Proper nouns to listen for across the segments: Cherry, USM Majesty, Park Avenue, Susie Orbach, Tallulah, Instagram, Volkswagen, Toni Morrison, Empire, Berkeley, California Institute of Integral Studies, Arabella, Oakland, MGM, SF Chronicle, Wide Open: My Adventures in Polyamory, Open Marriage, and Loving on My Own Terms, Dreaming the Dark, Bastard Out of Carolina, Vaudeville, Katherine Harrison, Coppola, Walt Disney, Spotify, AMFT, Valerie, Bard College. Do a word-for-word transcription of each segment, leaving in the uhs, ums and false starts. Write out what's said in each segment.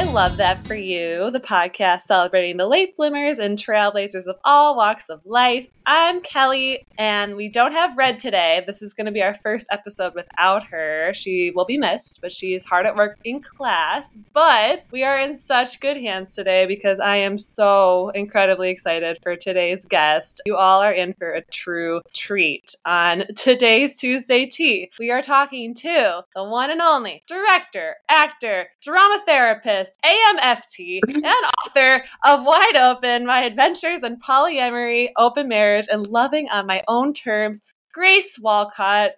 I Love That For You, the podcast celebrating the late bloomers and trailblazers of all walks of life. I'm Kelly, and we don't have Red today. This is going to be our first episode without her. She will be missed, but she's hard at work in class. But we are in such good hands today because I am so incredibly excited for today's guest. You all are in for a true treat on today's Tuesday Tea. We are talking to the one and only director, actor, drama therapist, A M F T, and author of Wide Open: My Adventures in Polyamory, Open Marriage, and Loving on My Own Terms, Grace Walcott.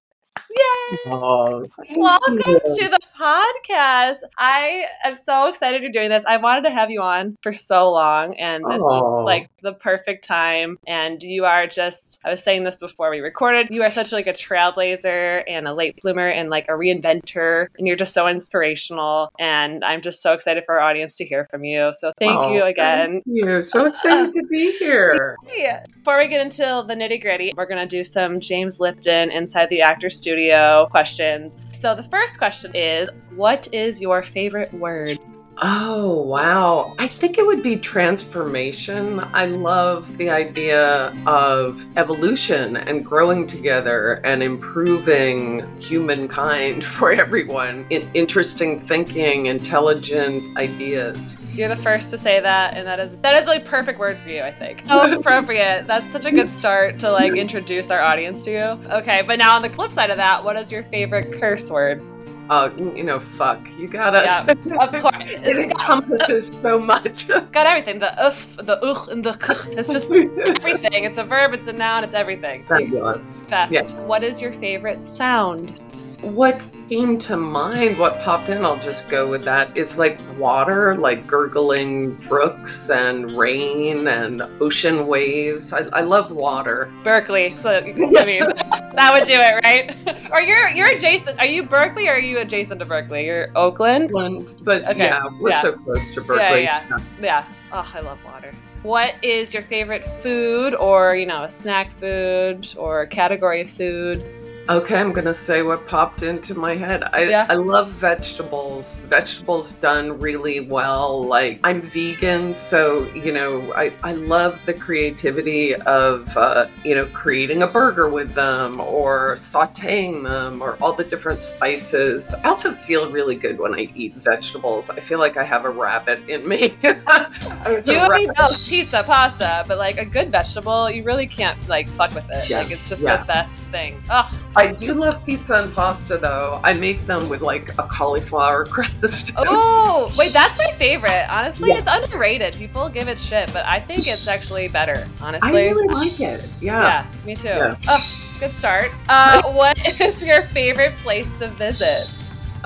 Yay! Oh, welcome you. to the podcast. I am so excited you're doing this. I wanted to have you on for so long, and this oh. is like the perfect time. And you are just, I was saying this before we recorded, you are such like a trailblazer and a late bloomer and like a reinventor, and you're just so inspirational. And I'm just so excited for our audience to hear from you. So thank oh, you again. Thank you. So excited uh, to be here. Yeah. Before we get into the nitty gritty, we're going to do some James Lipton Inside the Actors Studio questions. So the first question is, what is your favorite word? Oh, wow. I think it would be transformation. I love the idea of evolution and growing together and improving humankind for everyone. In- interesting thinking, intelligent ideas. You're the first to say that, and that is that is like perfect word for you, I think. So appropriate. That's such a good start to like introduce our audience to you. Okay, but now on the flip side of that, what is your favorite curse word? Oh, uh, you know, fuck. You gotta. Yeah, of course. It encompasses so much. It's got everything. The oof, the ugh, and the k. It's just everything. It's a verb, it's a noun, it's everything. Fabulous. Best. Yeah. What is your favorite sound? What came to mind, what popped in, I'll just go with that, is like water, like gurgling brooks and rain and ocean waves. I, I love water. Berkeley. So, I mean, that would do it, right? Or you're you're adjacent. Are you Berkeley or are you adjacent to Berkeley? You're Oakland? Oakland, but okay. yeah, we're yeah. so close to Berkeley. Yeah, yeah, yeah. yeah. Oh, I love water. What is your favorite food or, you know, a snack food or category of food? Okay, I'm going to say what popped into my head. I, yeah. I love vegetables. Vegetables done really well. Like, I'm vegan, so, you know, I, I love the creativity of, uh, you know, creating a burger with them or sauteing them or all the different spices. I also feel really good when I eat vegetables. I feel like I have a rabbit in me. I was you already know pizza, pasta, but, like, a good vegetable, you really can't, like, fuck with it. Yeah. Like, it's just yeah. the best thing. Ugh. I do love pizza and pasta, though. I make them with, like, a cauliflower crust. Oh, wait, that's my favorite. Honestly, yeah. it's underrated. People give it shit, but I think it's actually better, honestly. I really like it. Yeah. Yeah, me too. Yeah. Oh, good start. Uh, what is your favorite place to visit?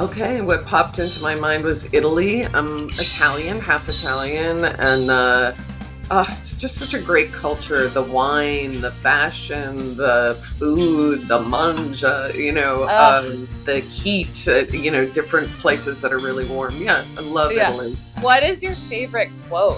Okay, what popped into my mind was Italy. I'm Italian, half Italian, and... Uh, Oh, it's just such a great culture. The wine, the fashion, the food, the mangia, you know, oh. um, the heat, uh, you know, different places that are really warm. Yeah, I love yeah. Italy. What is your favorite quote?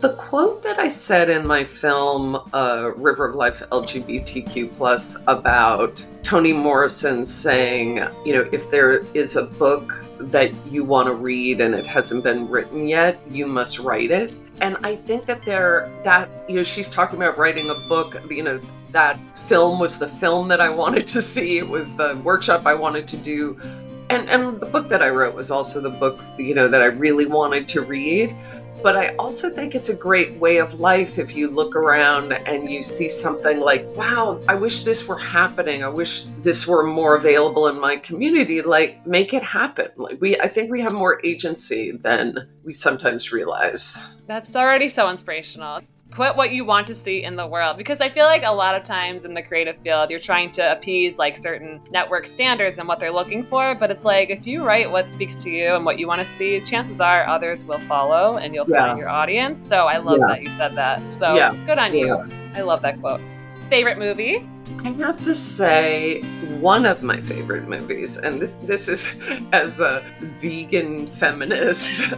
The quote that I said in my film, uh, River of Life L G B T Q plus, about Toni Morrison saying, you know, if there is a book that you want to read and it hasn't been written yet, you must write it. And I think that there, that, you know, she's talking about writing a book, you know, that film was the film that I wanted to see. It was the workshop I wanted to do. And, and the book that I wrote was also the book, you know, that I really wanted to read. But I also think it's a great way of life if you look around and you see something like, wow, I wish this were happening. I wish this were more available in my community. Like, make it happen. Like, we, I think we have more agency than we sometimes realize. That's already so inspirational. Put what you want to see in the world, because I feel like a lot of times in the creative field you're trying to appease like certain network standards and what they're looking for, but it's like if you write what speaks to you and what you want to see, chances are others will follow and you'll yeah. find your audience. So I love yeah. that you said that. So yeah. good on yeah. you. I love that quote. Favorite movie? I have to say, one of my favorite movies, and this this is as a vegan feminist,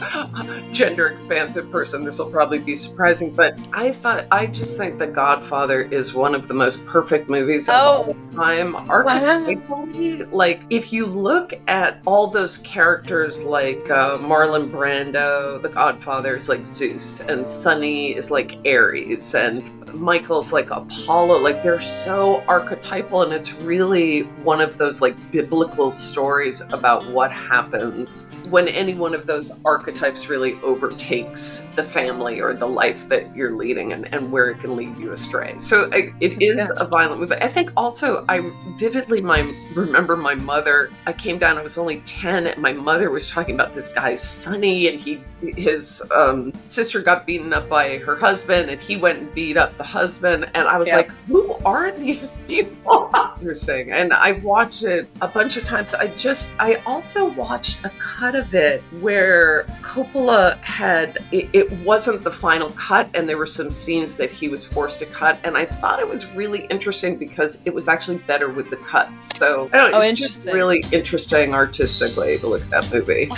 gender expansive person, this will probably be surprising, but I thought I just think The Godfather is one of the most perfect movies of oh. all time. Archetypally, wow. Like if you look at all those characters, like uh, Marlon Brando, The Godfather is like Zeus, and Sonny is like Aries, and Michael's like Apollo, like they're so archetypal, and it's really one of those like biblical stories about what happens when any one of those archetypes really overtakes the family or the life that you're leading, and, and where it can lead you astray. So I, it is yeah. a violent movie. I think also I vividly my remember my mother, I came down, I was only ten, and my mother was talking about this guy Sonny, and he his um, sister got beaten up by her husband, and he went and beat up the husband, and I was yeah. like, who are these people? Interesting. And I've watched it a bunch of times. I just, I also watched a cut of it where Coppola had, it, it wasn't the final cut, and there were some scenes that he was forced to cut, and I thought it was really interesting because it was actually better with the cuts. So I don't know, oh, it's just really interesting artistically to look at that movie.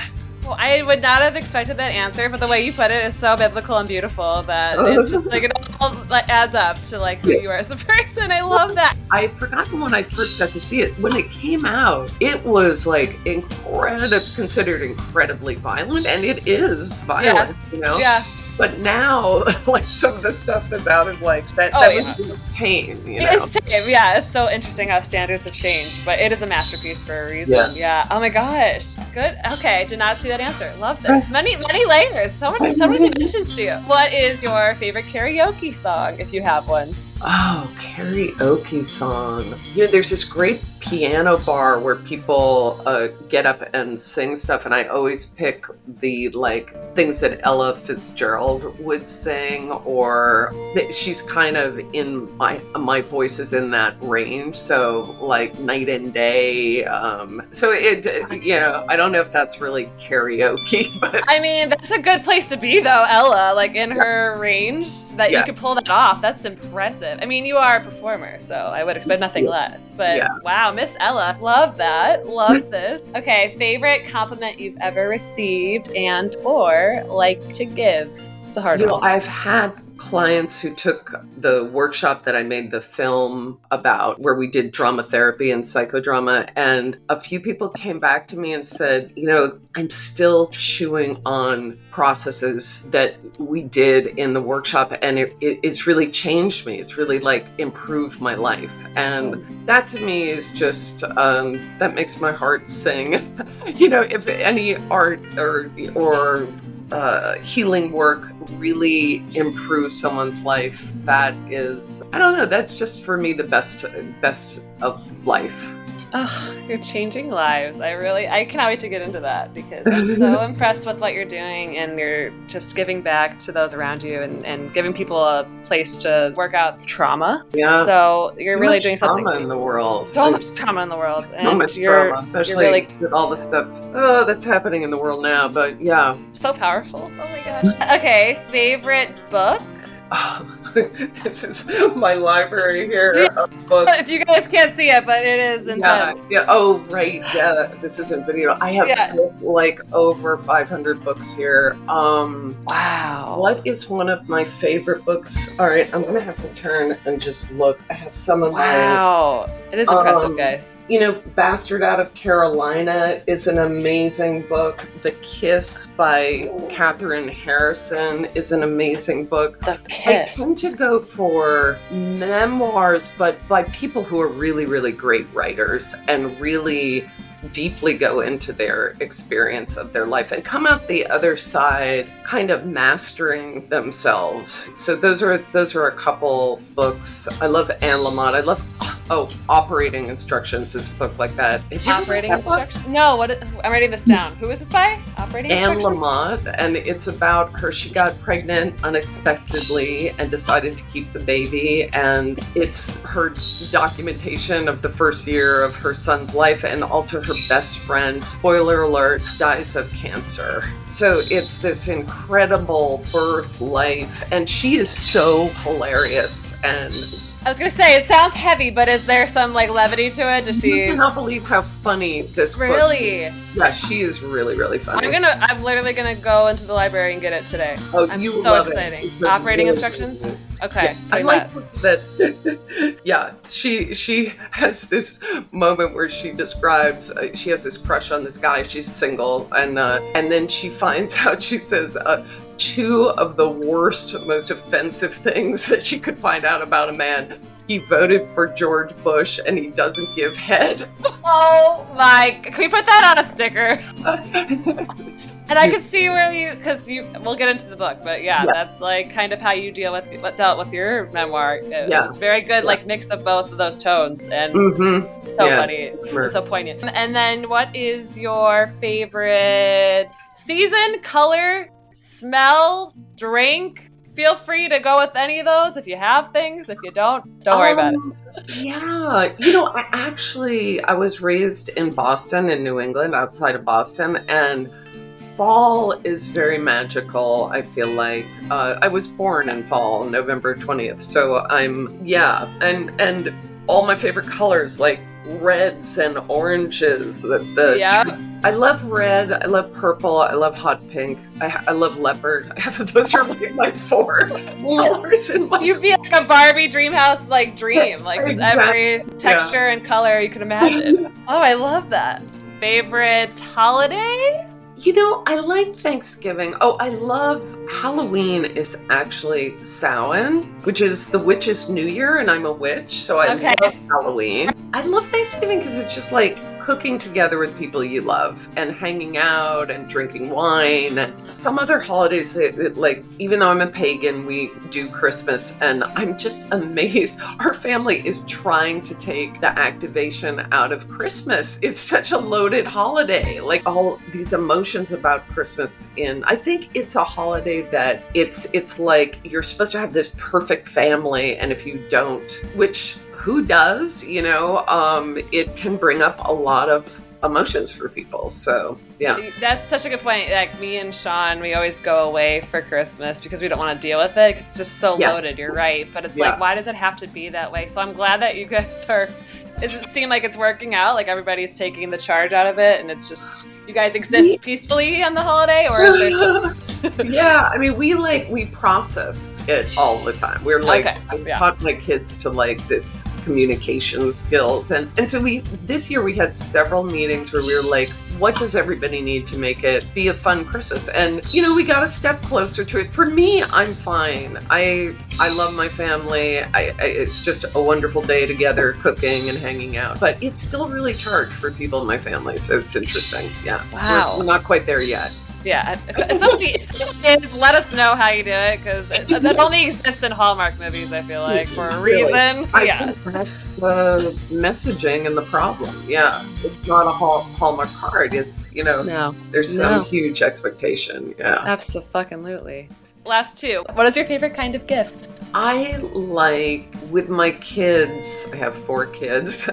Well, I would not have expected that answer, but the way you put it is so biblical and beautiful that it's just like it all adds up to like who you are as a person. I love that. I forgot when I first got to see it. When it came out, it was like incredible, considered incredibly violent, and it is violent, yeah. you know? Yeah. But now, like, some of the stuff that's out is like, that, oh, that yeah. was just tame, you know? It's tame, yeah. It's so interesting how standards have changed, but it is a masterpiece for a reason. Yeah. yeah. Oh my gosh. Good. Okay. Did not see that answer. Love this. Many, many layers. So many, so many dimensions to you. What is your favorite karaoke song, if you have one? Oh, karaoke song. You know, there's this great piano bar where people uh, get up and sing stuff, and I always pick the like things that Ella Fitzgerald would sing, or she's kind of in my my voice is in that range. So like Night and Day. Um, so it you know I don't know if that's really karaoke, but I mean that's a good place to be though, Ella. Like in yeah. her range. That yeah. you could pull that off. That's impressive. I mean, you are a performer, so I would expect nothing less. But yeah. wow, Miss Ella. Love that. Love this. Okay, favorite compliment you've ever received and or like to give? It's a hard you one. Know, I've had clients who took the workshop that I made the film about, where we did drama therapy and psychodrama, and a few people came back to me and said, you know, I'm still chewing on processes that we did in the workshop, and it, it, it's really changed me. It's really like improved my life. And that to me is just, um, that makes my heart sing. You know, if any art or, or uh, healing work really improve someone's life, that is, I don't know, that's just for me the best best of life. Oh, you're changing lives. I really, I cannot wait to get into that because I'm so impressed with what you're doing, and you're just giving back to those around you, and, and giving people a place to work out trauma. Yeah. So you're so really doing something. So much trauma in the world. So much trauma in the world. So and much you're, trauma, especially you're really, with all the stuff oh, that's happening in the world now, but yeah. So powerful. Oh my gosh. Okay, favorite book? Oh, this is my library here of books. You guys can't see it, but it is intense. Yeah, yeah. Oh, right. Yeah, this isn't video. I have yeah. like over five hundred books here. Um, wow. What is one of my favorite books? All right, I'm going to have to turn and just look. I have some of wow. my... Wow. It is impressive, um, guys. You know, Bastard Out of Carolina is an amazing book. The Kiss by Katherine Harrison is an amazing book. The Kiss. I tend to go for memoirs, but by people who are really, really great writers and really deeply go into their experience of their life and come out the other side kind of mastering themselves. So those are those are a couple books. I love Anne Lamott. I love oh Operating Instructions is a book like that. Operating Instructions? No, what is, I'm writing this down. Who is this by? Operating Instructions? Anne Lamott, and it's about her. She got pregnant unexpectedly and decided to keep the baby, and it's her documentation of the first year of her son's life, and also her her best friend, spoiler alert, dies of cancer. So it's this incredible birth life, and she is so hilarious and I was going to say, it sounds heavy, but is there some, like, levity to it? Does she... You cannot believe how funny this book is. Really? Yeah, she is really, really funny. I'm gonna, I'm literally going to go into the library and get it today. Oh, I'm you so love exciting. It. Operating really instructions? Cool. Okay. Yeah, I like that. Books that... yeah, she she has this moment where she describes, uh, she has this crush on this guy, she's single, and, uh, and then she finds out, she says... Uh, two of the worst, most offensive things that she could find out about a man. He voted for George Bush and he doesn't give head. Oh my, can we put that on a sticker? And I can see where you, because you, we'll get into the book, but yeah, yeah, that's like kind of how you deal with, what dealt with your memoir. It, yeah. It's very good, yeah. like mix of both of those tones, and mm-hmm. so yeah. funny, sure. so poignant. And then what is your favorite season, color, smell, drink? Feel free to go with any of those if you have things. If you don't, don't worry um, about it. Yeah. You know, I actually, I was raised in Boston, in New England, outside of Boston, and fall is very magical, I feel like. Uh, I was born in fall, November twentieth, so I'm, yeah. And, and all my favorite colors, like reds and oranges. The, the yeah. Tr- I love red, I love purple, I love hot pink, I, I love leopard. I have, those are like my four colors in my... You'd be like a Barbie Dreamhouse, like, dream. Like, exactly. Every texture yeah. and color you can imagine. Oh, I love that. Favorite holiday? You know, I like Thanksgiving. Oh, I love Halloween is actually Samhain, which is the witch's new year, and I'm a witch, so I okay. love Halloween. I love Thanksgiving because it's just like cooking together with people you love and hanging out and drinking wine. Some other holidays, like, even though I'm a pagan, we do Christmas, and I'm just amazed. Our family is trying to take the activation out of Christmas. It's such a loaded holiday. Like, all these emotions about Christmas in, I think it's a holiday that it's it's like you're supposed to have this perfect family, and if you don't, which who does, you know, um, it can bring up a lot of emotions for people. So yeah, that's such a good point. Like, me and Sean, we always go away for Christmas because we don't want to deal with it. It's just so yeah. loaded. You're right, but it's yeah. like, why does it have to be that way? So I'm glad that you guys are. Does it seem like it's working out? Like, everybody's taking the charge out of it, and it's just. You guys exist peacefully on the holiday, or is there some- yeah, I mean, we like we process it all the time. We're like okay. I yeah. taught my kids to like this communication skills, and and so we this year we had several meetings where we were like, what does everybody need to make it be a fun Christmas? And you know, we got a step closer to it. For me, I'm fine. I I love my family. I, I it's just a wonderful day together, cooking and hanging out. But it's still really charged for people in my family, so it's interesting. Yeah, wow. We're, we're not quite there yet. Yeah, if somebody is, let us know how you do it, because that only exists in Hallmark movies, I feel like, for a reason. Really? I yeah. think that's the messaging and the problem. Yeah, it's not a Hall- Hallmark card. It's, you know, no. there's no. some huge expectation. Yeah, absolutely. Last two. What is your favorite kind of gift? I like, with my kids, I have four kids,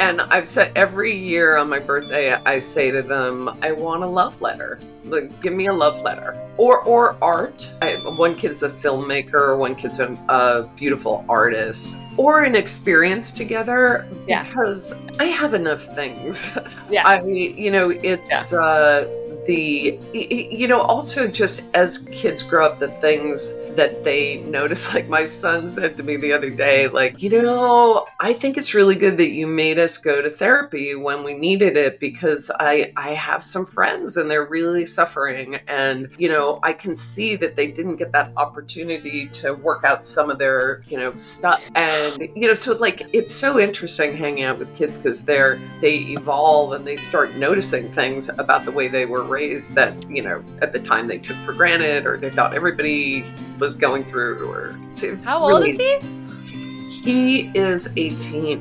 and I've said every year on my birthday, I say to them, I want a love letter. Like, give me a love letter. Or or art. I, one kid is a filmmaker, one kid's a, a beautiful artist. Or an experience together, yeah. because I have enough things. Yeah. I, you know, it's... Yeah. Uh, The, you know, also just as kids grow up, the things that they notice, like my son said to me the other day, like, you know, I think it's really good that you made us go to therapy when we needed it, because I, I have some friends and they're really suffering. And, you know, I can see that they didn't get that opportunity to work out some of their, you know, stuff. And, you know, so like, it's so interesting hanging out with kids because they're, they evolve and they start noticing things about the way they were raised that, you know, at the time they took for granted, or they thought everybody was going through. Or so how really, old is he? He is eighteen.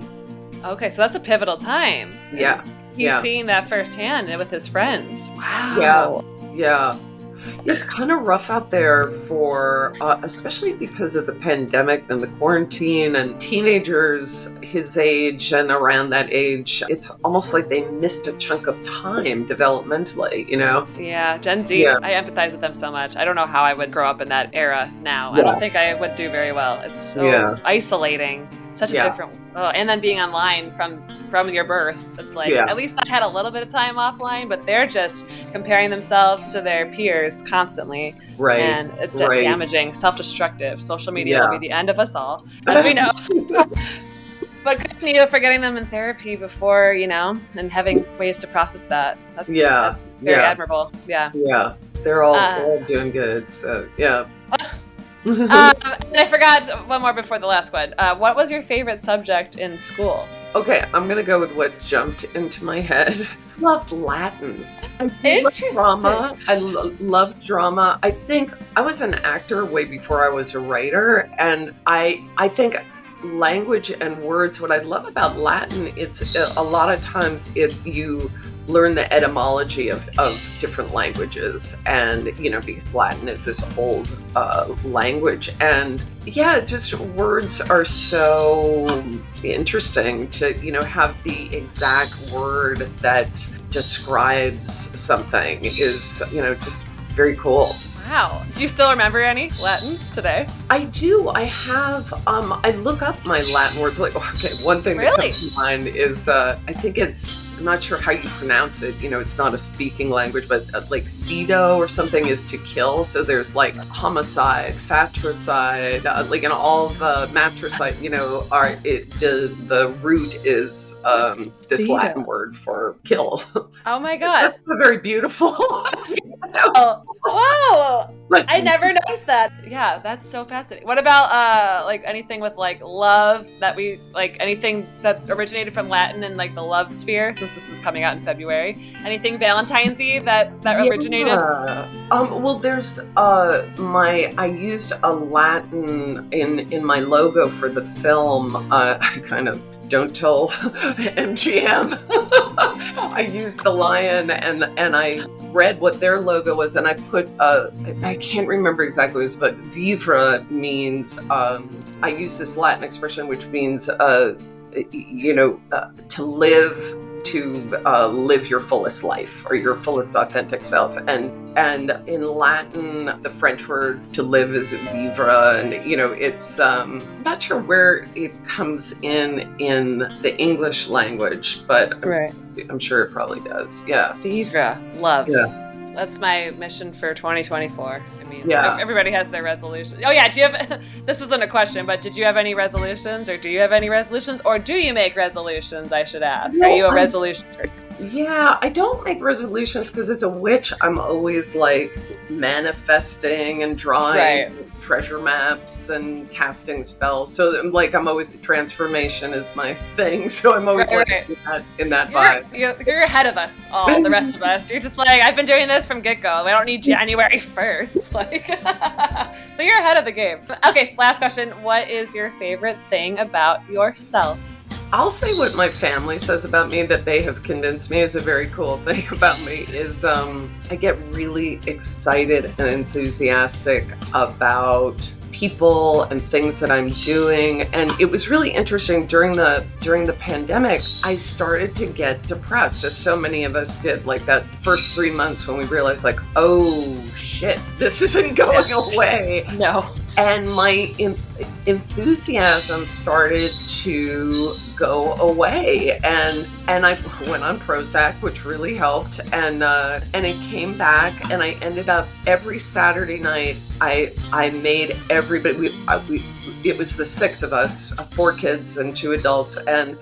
Okay, so that's a pivotal time. Yeah, he's yeah. seeing that firsthand with his friends. Wow. Yeah, yeah. It's kind of rough out there for, uh, especially because of the pandemic and the quarantine and teenagers his age and around that age. It's almost like they missed a chunk of time developmentally, you know? Yeah, Gen Z, yeah. I empathize with them so much. I don't know how I would grow up in that era now. Yeah. I don't think I would do very well. It's so yeah. isolating. Such a yeah. different, oh, and then being online from from your birth, it's like yeah. at least I had a little bit of time offline, but they're just comparing themselves to their peers constantly, right? And it's right. damaging, self-destructive. Social media yeah. will be the end of us all, as we know. But good for you for getting them in therapy before, you know, and having ways to process that. That's yeah, that's very yeah. admirable. Yeah, yeah, they're all, uh, all doing good. So yeah. um, and I forgot one more before the last one. Uh, what was your favorite subject in school? Okay, I'm going to go with what jumped into my head. I loved Latin. I did love drama. I lo- loved drama. I think I was an actor way before I was a writer. And I, I think language and words, what I love about Latin, it's a lot of times it's you... learn the etymology of, of different languages, and you know, because Latin is this old uh, language, and yeah, just words are so interesting to, you know, have the exact word that describes something is, you know, just very cool. Wow. Do you still remember any Latin today? I do. I have, um, I look up my Latin words. Like, okay, one thing really? that comes to mind is, uh, I think it's, I'm not sure how you pronounce it. You know, it's not a speaking language, but uh, like cedo or something is to kill. So there's like homicide, fratricide, uh, like in all the matricide, you know, are it, the, the root is um, this cedo. Latin word for kill. Oh my God. That's very beautiful. Oh, wow. Like, I never noticed that. Yeah, that's so fascinating. What about uh, like anything with like love that we like anything that originated from Latin and like the love sphere? Since this is coming out in February, anything Valentine's-y that that originated? Yeah. Um, well, there's uh, my I used a Latin in in my logo for the film. Uh, I kind of. Don't tell M G M. I used the lion and and I read what their logo was, and I put, uh, I can't remember exactly what it was, but vivra means, um, I use this Latin expression, which means, uh, you know, uh, to live, to uh, live your fullest life or your fullest authentic self. And and in Latin, the French word to live is vivre, and you know, it's um, I'm not sure where it comes in in the English language, but right. I'm, I'm sure it probably does. Yeah, vivre, love. Yeah. That's my mission for twenty twenty-four. I mean, yeah. everybody has their resolution. Oh yeah, do you have, this isn't a question, but did you have any resolutions or do you have any resolutions or do you make resolutions, I should ask? No, are you a resolution I, person? Yeah, I don't make resolutions because as a witch, I'm always like manifesting and drawing right. treasure maps and casting spells. So I'm like, I'm always, transformation is my thing. So I'm always right, like right. in that, in that vibe. You're, you're ahead of us all, the rest of us. You're just like, I've been doing this from get-go. We don't need January first. Like, so you're ahead of the game. Okay, last question. What is your favorite thing about yourself? I'll say what my family says about me that they have convinced me is a very cool thing about me is um, I get really excited and enthusiastic about people and things that I'm doing. And it was really interesting during the during the pandemic, I started to get depressed, as so many of us did, like that first three months when we realized like, oh shit, this isn't going away. No. And my en- enthusiasm started to go away, and and I went on Prozac, which really helped, and uh, and it came back, and I ended up every Saturday night. I I made everybody. We, I, we it was the six of us, four kids and two adults, and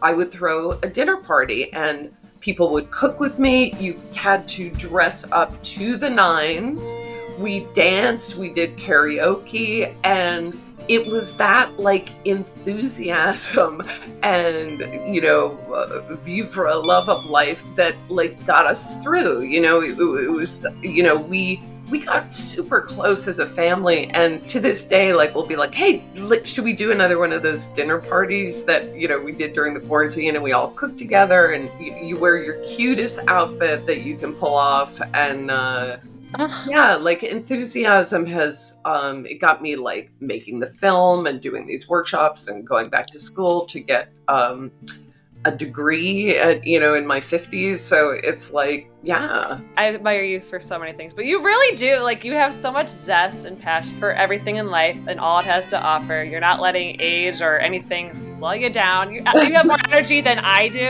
I would throw a dinner party, and people would cook with me. You had to dress up to the nines. We danced, we did karaoke, and it was that like enthusiasm and, you know, uh, vivre, love of life that like got us through, you know, it, it was, you know, we, we got super close as a family. And to this day, like, we'll be like, hey, should we do another one of those dinner parties that, you know, we did during the quarantine, and we all cook together and you, you wear your cutest outfit that you can pull off. And, uh, Uh-huh. Yeah, like enthusiasm has, um, it got me like making the film and doing these workshops and going back to school to get um, a degree at, you know, in my fifties. So it's like, yeah. I admire you for so many things, but you really do. Like, you have so much zest and passion for everything in life and all it has to offer. You're not letting age or anything slow you down. You, you have more energy than I do.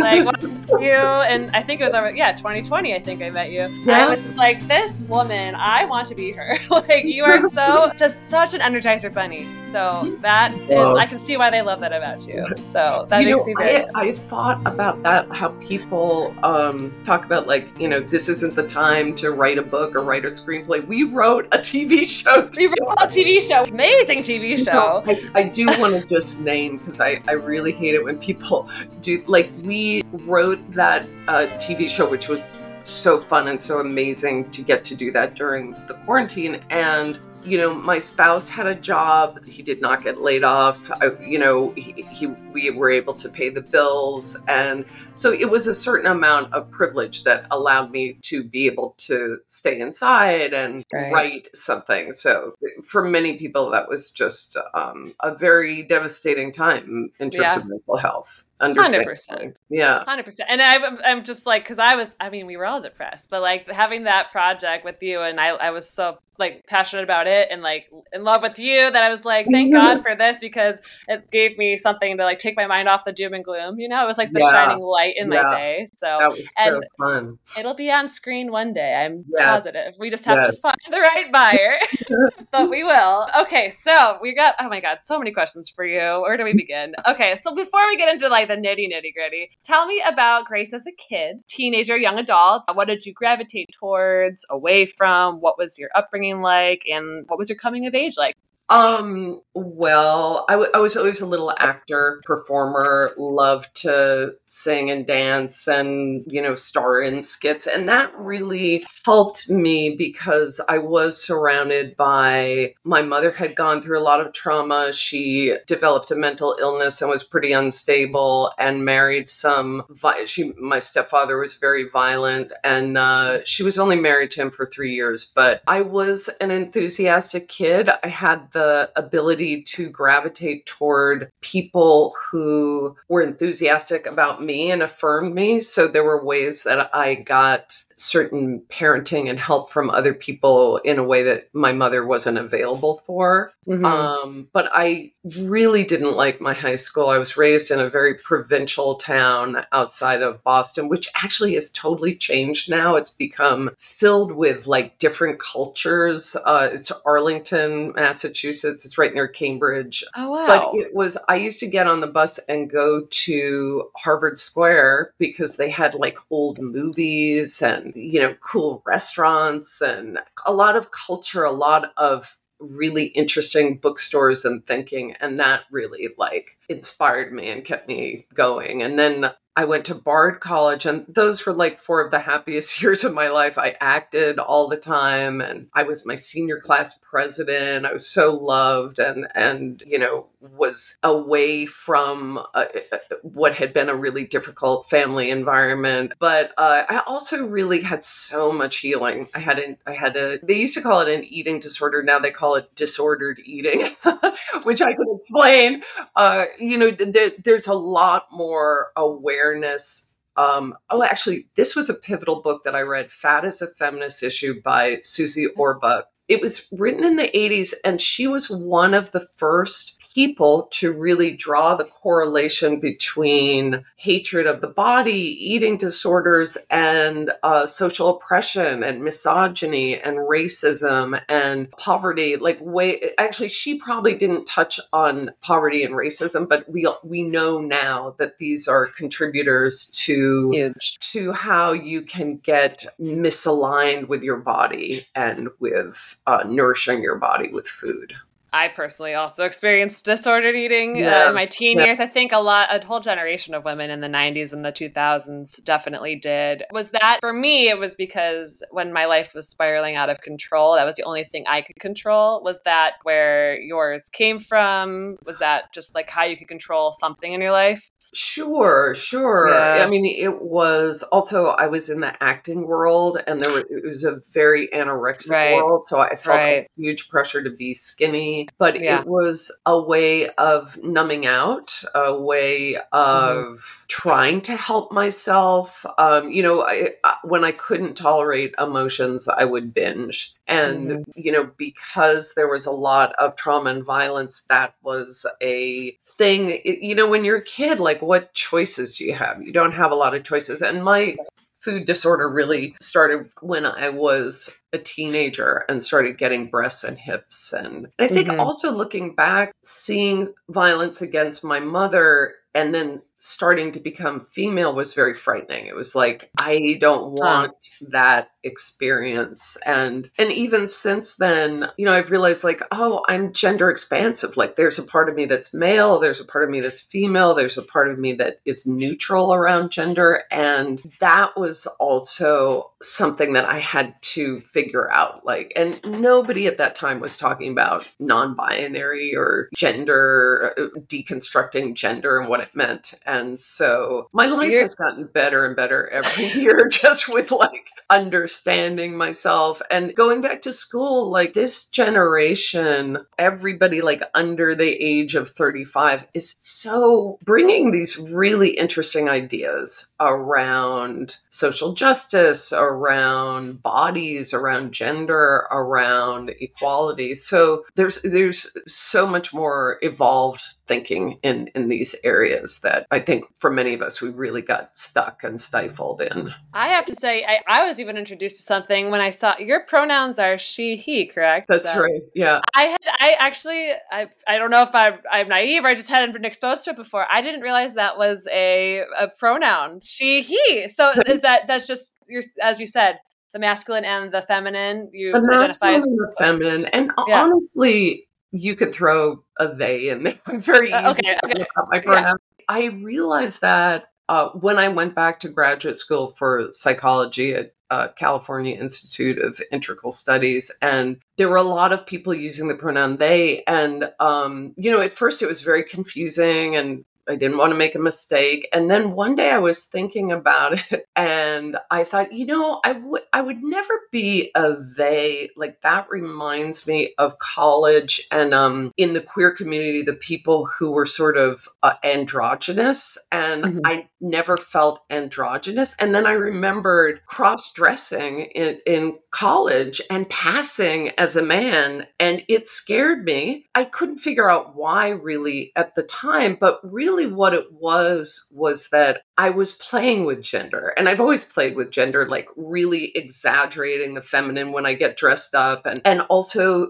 Like, what you, and I think it was over, yeah, twenty twenty, I think I met you. Yeah. I was just like, this woman, I want to be her. Like, you are so, just such an energizer bunny. So that wow. is, I can see why they love that about you. So that you makes know, me very I, I thought about that, how people um, talk about, like, you know, this isn't the time to write a book or write a screenplay. We wrote a T V show. We wrote a T V show. Amazing T V show. You know, I, I do want to just name, because I, I really hate it when people do, like, we wrote that uh, T V show, which was so fun and so amazing to get to do that during the quarantine. And, you know, my spouse had a job. He did not get laid off. I, you know, he, he, we were able to pay the bills. And so it was a certain amount of privilege that allowed me to be able to stay inside and right. write something. So for many people, that was just um, a very devastating time in terms yeah. of mental health. one hundred percent. Yeah. one hundred percent. And I, I'm just like, because I was, I mean, we were all depressed, but like having that project with you, and I, I was so like passionate about it and like in love with you that I was like, thank God for this, because it gave me something to like take my mind off the doom and gloom. You know, it was like the yeah. shining light in yeah. my day. So that was so and fun. It'll be on screen one day. I'm yes. positive. We just have yes. to find the right buyer, but we will. Okay. So we got, oh my God, so many questions for you. Where do we begin? Okay. So before we get into like the nitty nitty gritty, tell me about Grace as a kid, teenager, young adult. What did you gravitate towards, away from? What was your upbringing like, and what was your coming of age like? Um, well, I, w- I was always a little actor, performer, loved to sing and dance and, you know, star in skits. And that really helped me because I was surrounded by, my mother had gone through a lot of trauma. She developed a mental illness and was pretty unstable and married some, vi- she, my stepfather was very violent, and uh, she was only married to him for three years, but I was an enthusiastic kid. I had the the ability to gravitate toward people who were enthusiastic about me and affirmed me. So there were ways that I got certain parenting and help from other people in a way that my mother wasn't available for. Mm-hmm. Um, but I really didn't like my high school. I was raised in a very provincial town outside of Boston, which actually has totally changed now. It's become filled with like different cultures. Uh, it's Arlington, Massachusetts. It's right near Cambridge. Oh, wow. But it was, I used to get on the bus and go to Harvard Square because they had like old movies and, you know, cool restaurants and a lot of culture, a lot of really interesting bookstores and thinking. And that really like inspired me and kept me going. And then I went to Bard College, and those were like four of the happiest years of my life. I acted all the time, and I was my senior class president. I was so loved, and, and you know, was away from uh, what had been a really difficult family environment. But uh, I also really had so much healing. I had an, I had a, they used to call it an eating disorder. Now they call it disordered eating, which I can explain. Uh, you know, there, there's a lot more awareness. Um, oh, actually, this was a pivotal book that I read, Fat is a Feminist Issue by Susie Orbach. It was written in the eighties, and she was one of the first people to really draw the correlation between hatred of the body, eating disorders, and uh, social oppression and misogyny and racism and poverty. Like, way, actually, she probably didn't touch on poverty and racism, but we we know now that these are contributors to Huge. to how you can get misaligned with your body and with Uh, nourishing your body with food. I personally also experienced disordered eating yeah. uh, in my teen yeah. years. I think a lot, a whole generation of women in the nineties and the two thousands definitely did. Was that, for me, it was because when my life was spiraling out of control, that was the only thing I could control. Was that where yours came from? Was that just like how you could control something in your life? Sure, sure. Yeah. I mean, it was also, I was in the acting world, and there were, it was a very anorexic right. world. So I felt right. like huge pressure to be skinny, but yeah. it was a way of numbing out, a way of mm. trying to help myself. Um, you know, I, I, when I couldn't tolerate emotions, I would binge. And, mm-hmm. you know, because there was a lot of trauma and violence, that was a thing. It, you know, when you're a kid, like, what choices do you have? You don't have a lot of choices. And my food disorder really started when I was a teenager and started getting breasts and hips. And, and I think mm-hmm. also looking back, seeing violence against my mother and then starting to become female was very frightening. It was like, I don't want um. that experience. And, and even since then, you know, I've realized like, oh, I'm gender expansive. Like there's a part of me that's male. There's a part of me that's female. There's a part of me that is neutral around gender. And that was also something that I had to figure out. Like, and nobody at that time was talking about non-binary or gender, deconstructing gender and what it meant. And so my life has gotten better and better every year, just with like understanding myself and going back to school. Like this generation, everybody like under the age of thirty-five is so bringing these really interesting ideas around social justice, around bodies, around gender, around equality. So there's, there's so much more evolved thinking in, in these areas that I think for many of us, we really got stuck and stifled in. I have to say, I, I was even introduced to something when I saw your pronouns are she, he, correct? That's so, right. Yeah. I had, I actually, I I don't know if I'm, I'm naive or I just hadn't been exposed to it before. I didn't realize that was a, a pronoun, she, he. So is that, that's just, your, as you said, the masculine and the feminine. You the masculine and the feminine. And yeah. honestly, you could throw a they in there. It's very uh, easy okay, to okay. look up my pronoun. Yeah. I realized that uh, when I went back to graduate school for psychology at uh, California Institute of Integral Studies, and there were a lot of people using the pronoun they. And, um, you know, at first it was very confusing and I didn't want to make a mistake. And then one day I was thinking about it and I thought, you know, I would, I would never be a they. Like that reminds me of college and um, in the queer community, the people who were sort of uh, androgynous and mm-hmm. I never felt androgynous. And then I remembered cross-dressing in, in college and passing as a man. And it scared me. I couldn't figure out why really at the time, but really what it was, was that I was playing with gender. And I've always played with gender, like really exaggerating the feminine when I get dressed up. And, and also,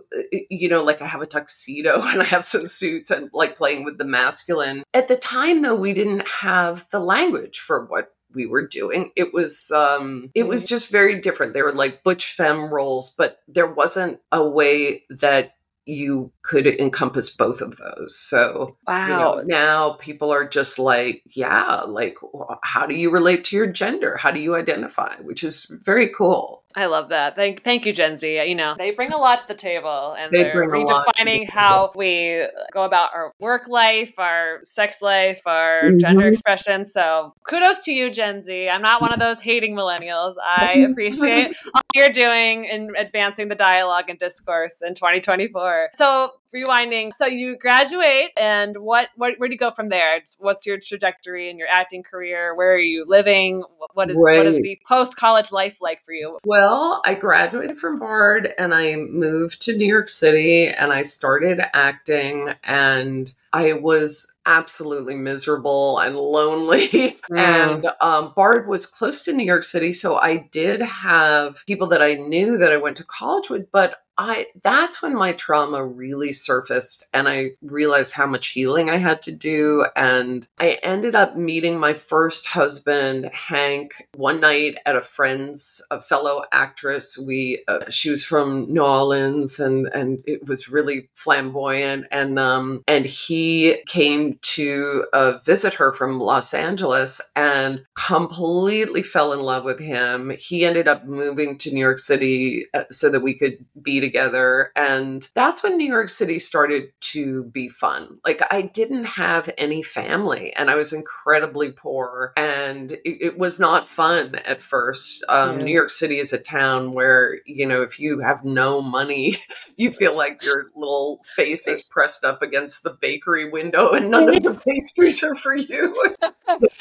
you know, like I have a tuxedo and I have some suits and like playing with the masculine. At the time, though, we didn't have the language for what we were doing. It was, um, it was just very different. They were like butch femme roles, but there wasn't a way that you could encompass both of those. So wow. you know, now people are just like, yeah, like, how do you relate to your gender? How do you identify? Which is very cool. I love that. Thank, thank you, Gen Z. You know, they bring a lot to the table and they they're redefining the how we go about our work life, our sex life, our mm-hmm. gender expression. So kudos to you, Gen Z. I'm not one of those hating millennials. I appreciate all you're doing in advancing the dialogue and discourse in twenty twenty-four. So rewinding. So you graduate and what, what where do you go from there? What's your trajectory in your acting career? Where are you living? What is, right. what is the post-college life like for you? Well, Well, I graduated from Bard and I moved to New York City and I started acting and I was absolutely miserable and lonely. Mm. And um, Bard was close to New York City. So I did have people that I knew that I went to college with, but I, that's when my trauma really surfaced and I realized how much healing I had to do. And I ended up meeting my first husband, Hank, one night at a friend's, a fellow actress. We, uh, she was from New Orleans and, and it was really flamboyant. And, um, and he came to uh, visit her from Los Angeles and completely fell in love with him. He ended up moving to New York City uh, so that we could be together. together. And that's when New York City started to be fun. Like, I didn't have any family and I was incredibly poor and it, it was not fun at first. Um, yeah. New York City is a town where, you know, if you have no money, you feel like your little face is pressed up against the bakery window and none of the pastries are for you.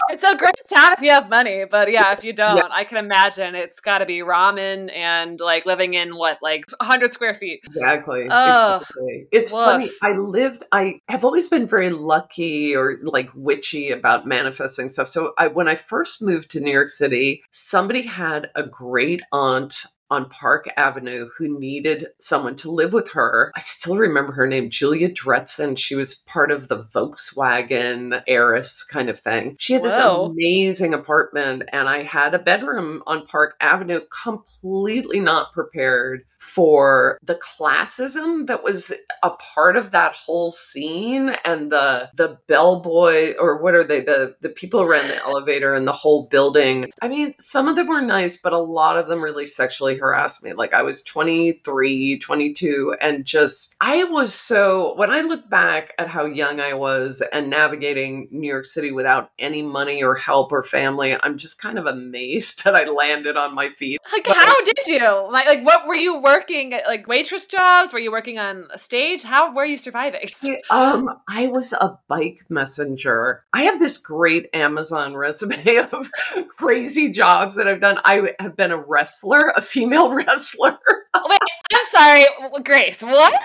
It's a great town if you have money, but yeah, if you don't, yeah. I can imagine it's got to be ramen and like living in what, like one hundred square feet. Exactly. Oh, exactly. It's woof. funny. I lived, I have always been very lucky or like witchy about manifesting stuff. So I, when I first moved to New York City, somebody had a great aunt on Park Avenue who needed someone to live with her. I still remember her name, Julia Dretzen. She was part of the Volkswagen heiress kind of thing. She had this Whoa. amazing apartment and I had a bedroom on Park Avenue, completely not prepared for the classism that was a part of that whole scene and the the bellboy, or what are they, the, the people around the elevator and the whole building. I mean, some of them were nice, but a lot of them really sexually harassed me. Like I was twenty-three, twenty-two, and just, I was so, when I look back at how young I was and navigating New York City without any money or help or family, I'm just kind of amazed that I landed on my feet. Like, but how did you? Like, like what were you working? Working at like waitress jobs? Were you working on a stage? How were you surviving? Um, I was a bike messenger. I have this great Amazon resume of crazy jobs that I've done. I have been a wrestler, a female wrestler. Wait, I'm sorry, Grace. What?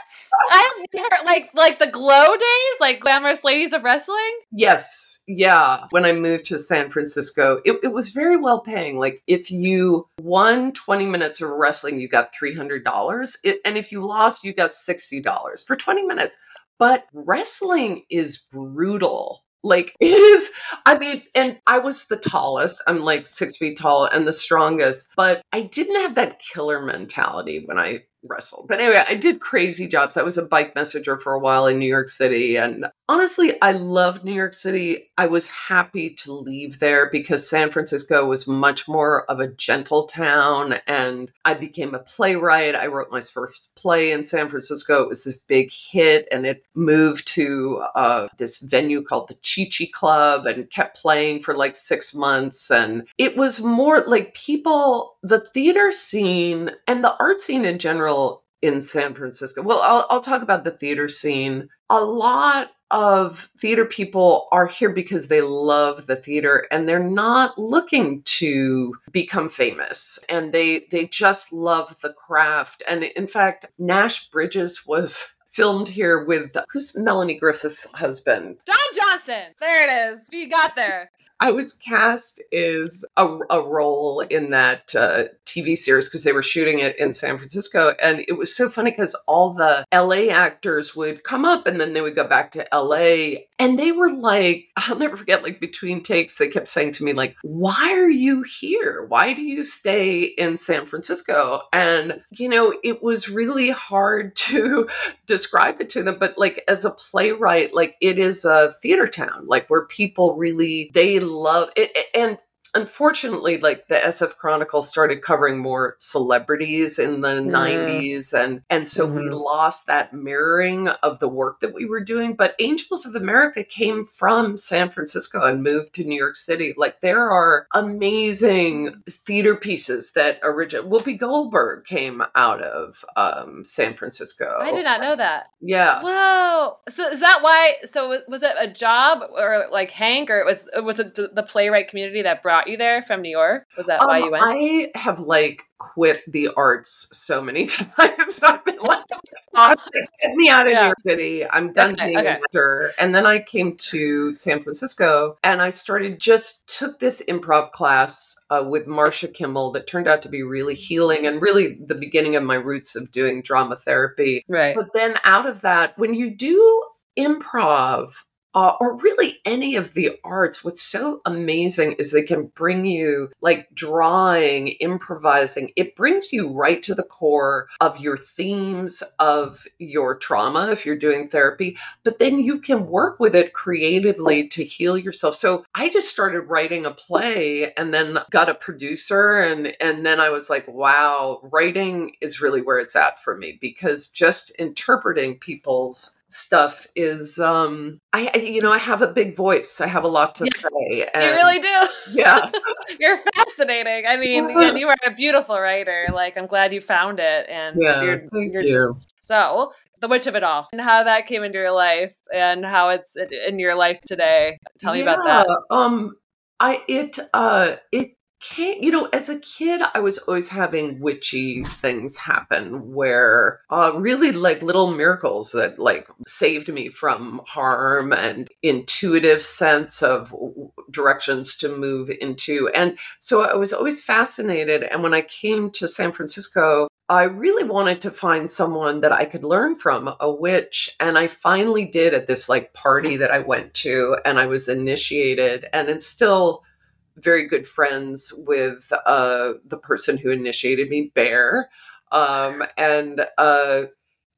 I heard, like like the glow days, like glamorous ladies of wrestling. Yes, yeah. When I moved to San Francisco, it, it was very well paying. Like if you won twenty minutes of wrestling, you got three hundred dollars, and if you lost, you got sixty dollars for twenty minutes. But wrestling is brutal. Like it is, I mean, and I was the tallest. I'm like six feet tall and the strongest, but I didn't have that killer mentality when I wrestled. But anyway, I did crazy jobs. I was a bike messenger for a while in New York City. And honestly, I loved New York City. I was happy to leave there because San Francisco was much more of a gentle town. And I became a playwright. I wrote my first play in San Francisco. It was this big hit and it moved to uh, this venue called the Chi-Chi Club and kept playing for like six months. And it was more like people, the theater scene and the art scene in general, in San Francisco. Well, I'll, I'll talk about the theater scene. A lot of theater people are here because they love the theater and they're not looking to become famous. And they they just love the craft. And in fact, Nash Bridges was filmed here with, who's Melanie Griffith's husband? Don Johnson. There it is. We got there. I was cast as a, a role in that uh, T V series because they were shooting it in San Francisco. And it was so funny because all the L A actors would come up and then they would go back to L A. And they were like, I'll never forget, like between takes, they kept saying to me, like, why are you here? Why do you stay in San Francisco? And, you know, it was really hard to describe it to them. But like as a playwright, like it is a theater town, like where people really, they love it. And unfortunately, like the S F Chronicle started covering more celebrities in the mm. nineties. And, and so mm-hmm. we lost that mirroring of the work that we were doing. But Angels of America came from San Francisco and moved to New York City. Like there are amazing theater pieces that originally, Whoopi Goldberg came out of um, San Francisco. I did not know that. Yeah. Wow. So is that why, so was it a job or like Hank, or it was, was it the playwright community that brought you there from New York? Was that um, why you went? I have like quit the arts so many times. I've been like, get me out of yeah. New York City. I'm done okay, being okay. an actor. And then I came to San Francisco and I started, just took this improv class uh, with Marsha Kimball that turned out to be really healing and really the beginning of my roots of doing drama therapy. Right. But then out of that, when you do improv, uh, or really any of the arts, what's so amazing is they can bring you, like drawing, improvising, it brings you right to the core of your themes, of your trauma, if you're doing therapy, but then you can work with it creatively to heal yourself. So I just started writing a play and then got a producer. And, and then I was like, wow, writing is really where it's at for me, because just interpreting people's stuff is, um, I, I, you know, I have a big voice. I have a lot to say. And you really do. Yeah. You're fascinating. I mean, yeah. You are a beautiful writer. Like, I'm glad you found it. And yeah, you're, you're you. just so the witch of it all, and how that came into your life and how it's in your life today. Tell yeah, me about that. Um, I, it, uh, it, Can't, you know, as a kid, I was always having witchy things happen where uh, really like little miracles that like saved me from harm and intuitive sense of directions to move into. And so I was always fascinated. And when I came to San Francisco, I really wanted to find someone that I could learn from, a witch. And I finally did at this like party that I went to, and I was initiated, and it's still very good friends with uh, the person who initiated me, Bear. Um, and uh,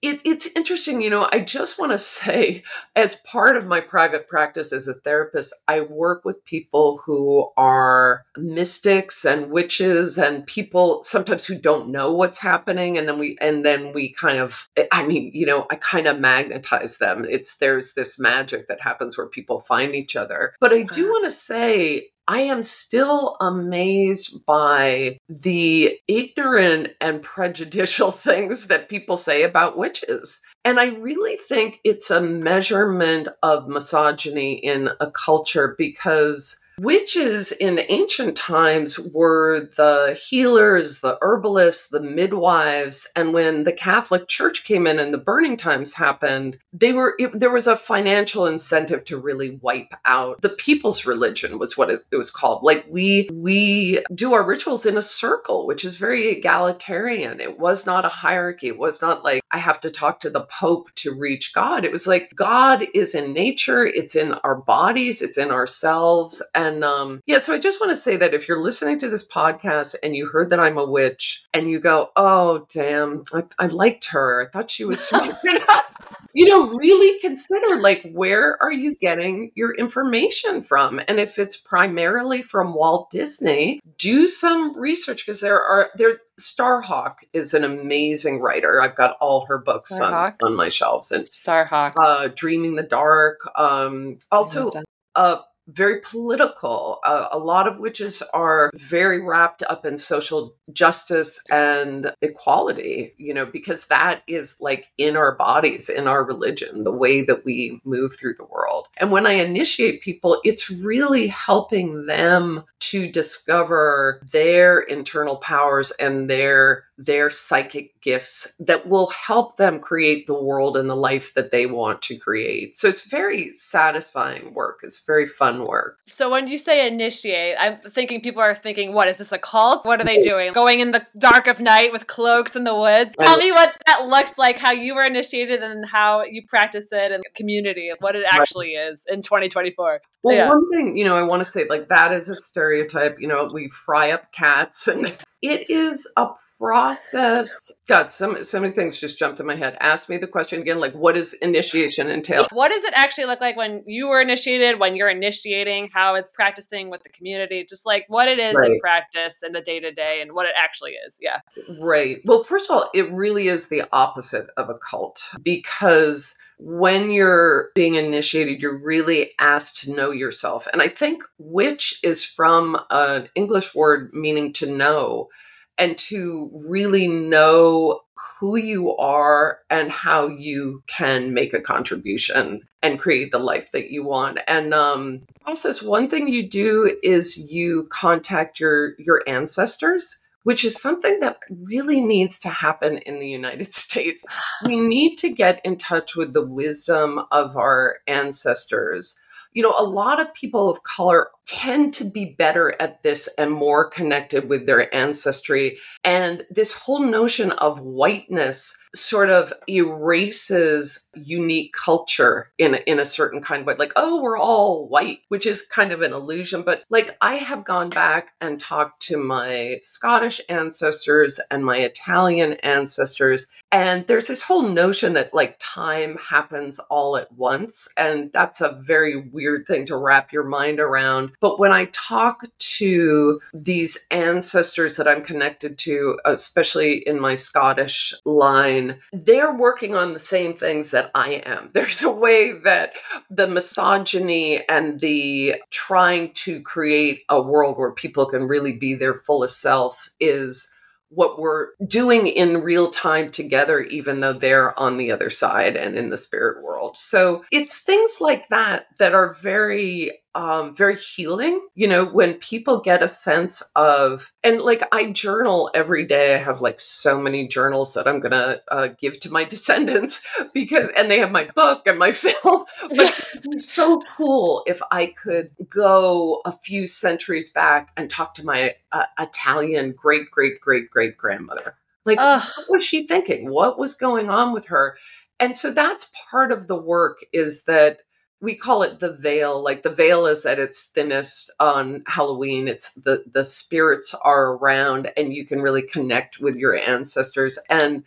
it, it's interesting, you know, I just want to say, as part of my private practice as a therapist, I work with people who are mystics and witches and people sometimes who don't know what's happening. And then we, and then we kind of, I mean, you know, I kind of magnetize them. It's, there's this magic that happens where people find each other. But I do want to say, I am still amazed by the ignorant and prejudicial things that people say about witches. And I really think it's a measurement of misogyny in a culture, because witches in ancient times were the healers, the herbalists, the midwives. And when the Catholic Church came in and the burning times happened, they were it, there was a financial incentive to really wipe out the people's religion, was what it was called. Like we we do our rituals in a circle, which is very egalitarian. It was not a hierarchy. It was not like I have to talk to the Pope to reach God. It was like God is in nature. It's in our bodies. It's in ourselves. And And um, yeah, so I just want to say that if you're listening to this podcast and you heard that I'm a witch and you go, oh, damn, I, I liked her. I thought she was smart enough. You know, really consider, like, where are you getting your information from? And if it's primarily from Walt Disney, do some research, because there are there. Starhawk is an amazing writer. I've got all her books on, on my shelves. And Starhawk, uh, Dreaming the Dark. Um, also, uh. very political. Uh, a lot of witches are very wrapped up in social justice and equality, you know, because that is like in our bodies, in our religion, the way that we move through the world. And when I initiate people, it's really helping them to discover their internal powers and their their psychic gifts that will help them create the world and the life that they want to create. So it's very satisfying work. It's very fun work. So when you say initiate, I'm thinking people are thinking, what, is this a cult? What are they doing? Going in the dark of night with cloaks in the woods? Tell me what that looks like, how you were initiated and how you practice it in the community, what it actually is in twenty twenty-four. Well, yeah. One thing, you know, I want to say, like, that is a stereotype. You know, we fry up cats, and it is a process. God, so, so many things just jumped in my head. Ask me the question again, like, what does initiation entail? What does it actually look like when you were initiated, when you're initiating, how it's practicing with the community, just like what it is right. in practice and the day-to-day and what it actually is. Yeah. Right. Well, first of all, it really is the opposite of a cult, because when you're being initiated, you're really asked to know yourself. And I think witch is from an English word meaning to know, and to really know who you are and how you can make a contribution and create the life that you want. And um, also, one thing you do is you contact your, your ancestors, which is something that really needs to happen in the United States. We need to get in touch with the wisdom of our ancestors. You know, a lot of people of color tend to be better at this and more connected with their ancestry. And this whole notion of whiteness sort of erases unique culture in, in a certain kind of way. Like, oh, we're all white, which is kind of an illusion. But like, I have gone back and talked to my Scottish ancestors and my Italian ancestors. And there's this whole notion that like time happens all at once. And that's a very weird thing to wrap your mind around. But when I talk to these ancestors that I'm connected to, especially in my Scottish line, they're working on the same things that I am. There's a way that the misogyny and the trying to create a world where people can really be their fullest self is what we're doing in real time together, even though they're on the other side and in the spirit world. So it's things like that that are very, um, very healing. You know, when people get a sense of, and like I journal every day. I have like so many journals that I'm going to uh, give to my descendants because, and they have my book and my film. But it was so cool if I could go a few centuries back and talk to my uh, Italian great, great, great, great grandmother. Like, uh. what was she thinking? What was going on with her? And so that's part of the work, is that we call it the veil. Like the veil is at its thinnest on Halloween. It's the, the spirits are around and you can really connect with your ancestors. And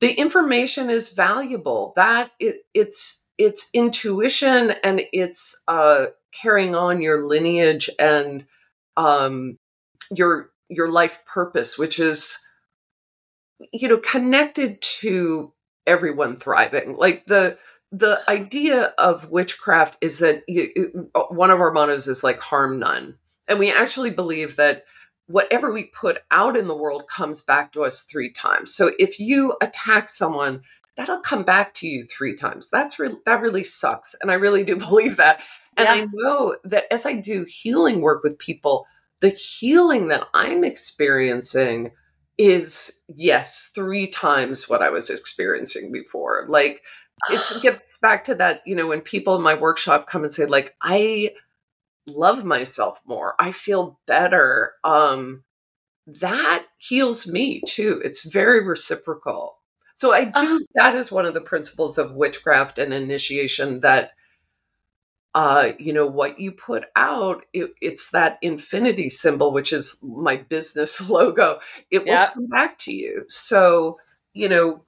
the information is valuable. That it, it's, it's intuition and it's uh, carrying on your lineage and um, your, your life purpose, which is, you know, connected to everyone thriving. Like the, The idea of witchcraft is that you, it, one of our mottos is like harm none. And we actually believe that whatever we put out in the world comes back to us three times. So if you attack someone, that'll come back to you three times. That's re- that really sucks. And I really do believe that. And yeah. I know that as I do healing work with people, the healing that I'm experiencing is, yes, three times what I was experiencing before. Like, it gets back to that, you know, when people in my workshop come and say, like, I love myself more. I feel better. Um, that heals me, too. It's very reciprocal. So I do, uh, that is one of the principles of witchcraft and initiation, that, uh, you know, what you put out, it, it's that infinity symbol, which is my business logo. It yeah. will come back to you. So, you know,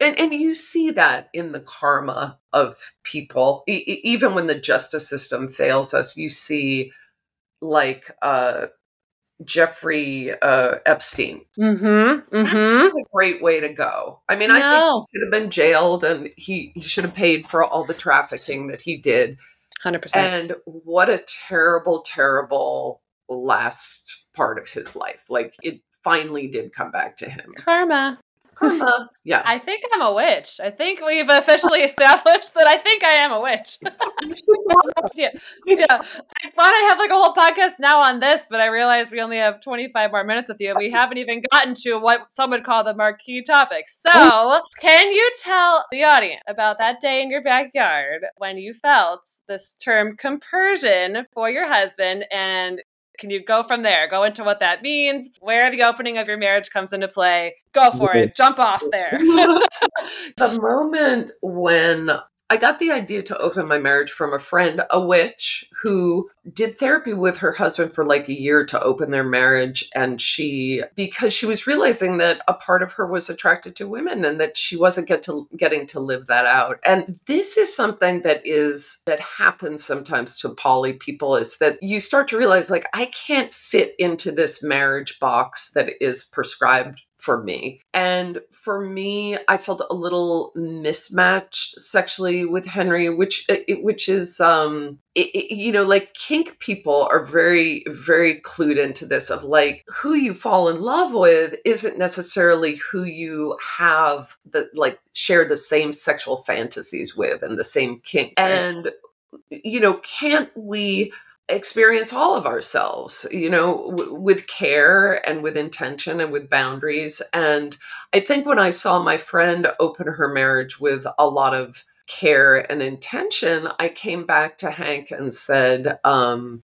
And and you see that in the karma of people. E- even when the justice system fails us, you see like uh, Jeffrey uh, Epstein. Mm-hmm, mm-hmm. That's not a great way to go. I mean, no. I think he should have been jailed and he, he should have paid for all the trafficking that he did. one hundred percent. And what a terrible, terrible last part of his life. Like it finally did come back to him. Karma. Karma. Yeah. I think I'm a witch. I think we've officially established that I think I am a witch. yeah. yeah. I thought I had like a whole podcast now on this, but I realized we only have twenty-five more minutes with you. We haven't even gotten to what some would call the marquee topic. So can you tell the audience about that day in your backyard when you felt this term compersion for your husband, and can you go from there? Go into what that means, where the opening of your marriage comes into play. Go for it. Jump off there. The moment when I got the idea to open my marriage from a friend, a witch who did therapy with her husband for like a year to open their marriage. And she, because she was realizing that a part of her was attracted to women and that she wasn't get to, getting to live that out. And this is something that is, that happens sometimes to poly people, is that you start to realize like, I can't fit into this marriage box that is prescribed for me. And for me, I felt a little mismatched sexually with Henry, which, which is, um, it, it, you know, like kink people are very, very clued into this of like who you fall in love with isn't necessarily who you have the, like share the same sexual fantasies with and the same kink. And, you know, can't we experience all of ourselves, you know, w- with care and with intention and with boundaries? And I think when I saw my friend open her marriage with a lot of care and intention, I came back to Hank and said, um,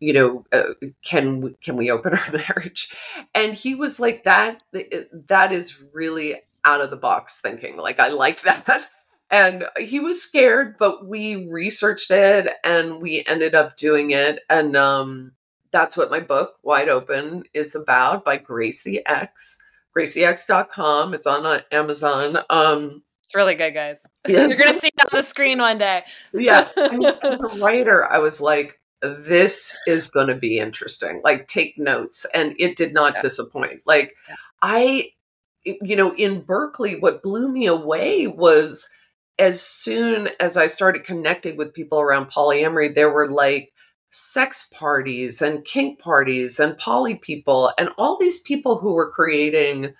you know, uh, can, can we open our marriage? And he was like, that, that is really out of the box thinking. Like, I like that. And he was scared, but we researched it and we ended up doing it. And, um, that's what my book, Wide Open, is about, by Gracie X, gracie x dot com. It's on Amazon. Um, It's really good, guys. Yeah. You're going to see it on the screen one day. Yeah. I mean, as a writer, I was like, this is going to be interesting. Like, take notes. And it did not yeah. disappoint. Like, yeah. I, you know, in Berkeley, what blew me away was as soon as I started connecting with people around polyamory, there were like sex parties and kink parties and poly people and all these people who were creating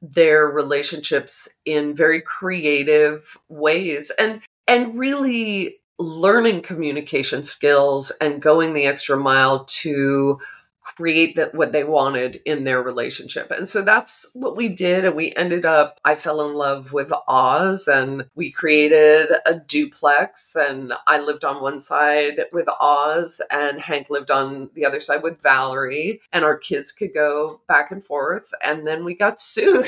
their relationships in very creative ways and, and really learning communication skills and going the extra mile to create that what they wanted in their relationship. And so that's what we did. And we ended up, I fell in love with Oz and we created a duplex and I lived on one side with Oz and Hank lived on the other side with Valerie and our kids could go back and forth. And then we got sued.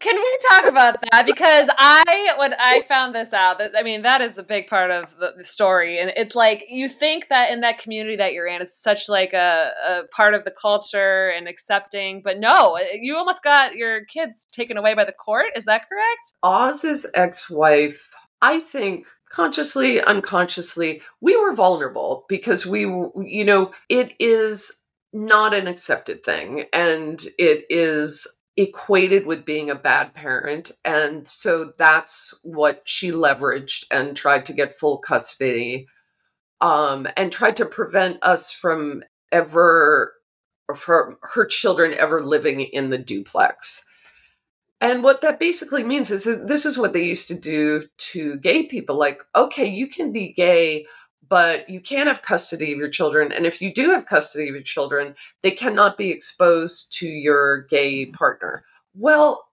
Can we talk about that? Because I, when I found this out, I mean, that is the big part of the story. And it's like, you think that in that community that you're in, it's such like a, a part of the culture and accepting, but no, you almost got your kids taken away by the court. Is that correct? Oz's ex-wife, I think consciously, unconsciously, we were vulnerable because we, you know, it is not an accepted thing. And it is equated with being a bad parent. And so that's what she leveraged and tried to get full custody um, and tried to prevent us from ever, from her children ever living in the duplex. And what that basically means is, is this is what they used to do to gay people. Like, okay, you can be gay, but you can't have custody of your children. And if you do have custody of your children, they cannot be exposed to your gay partner. Well,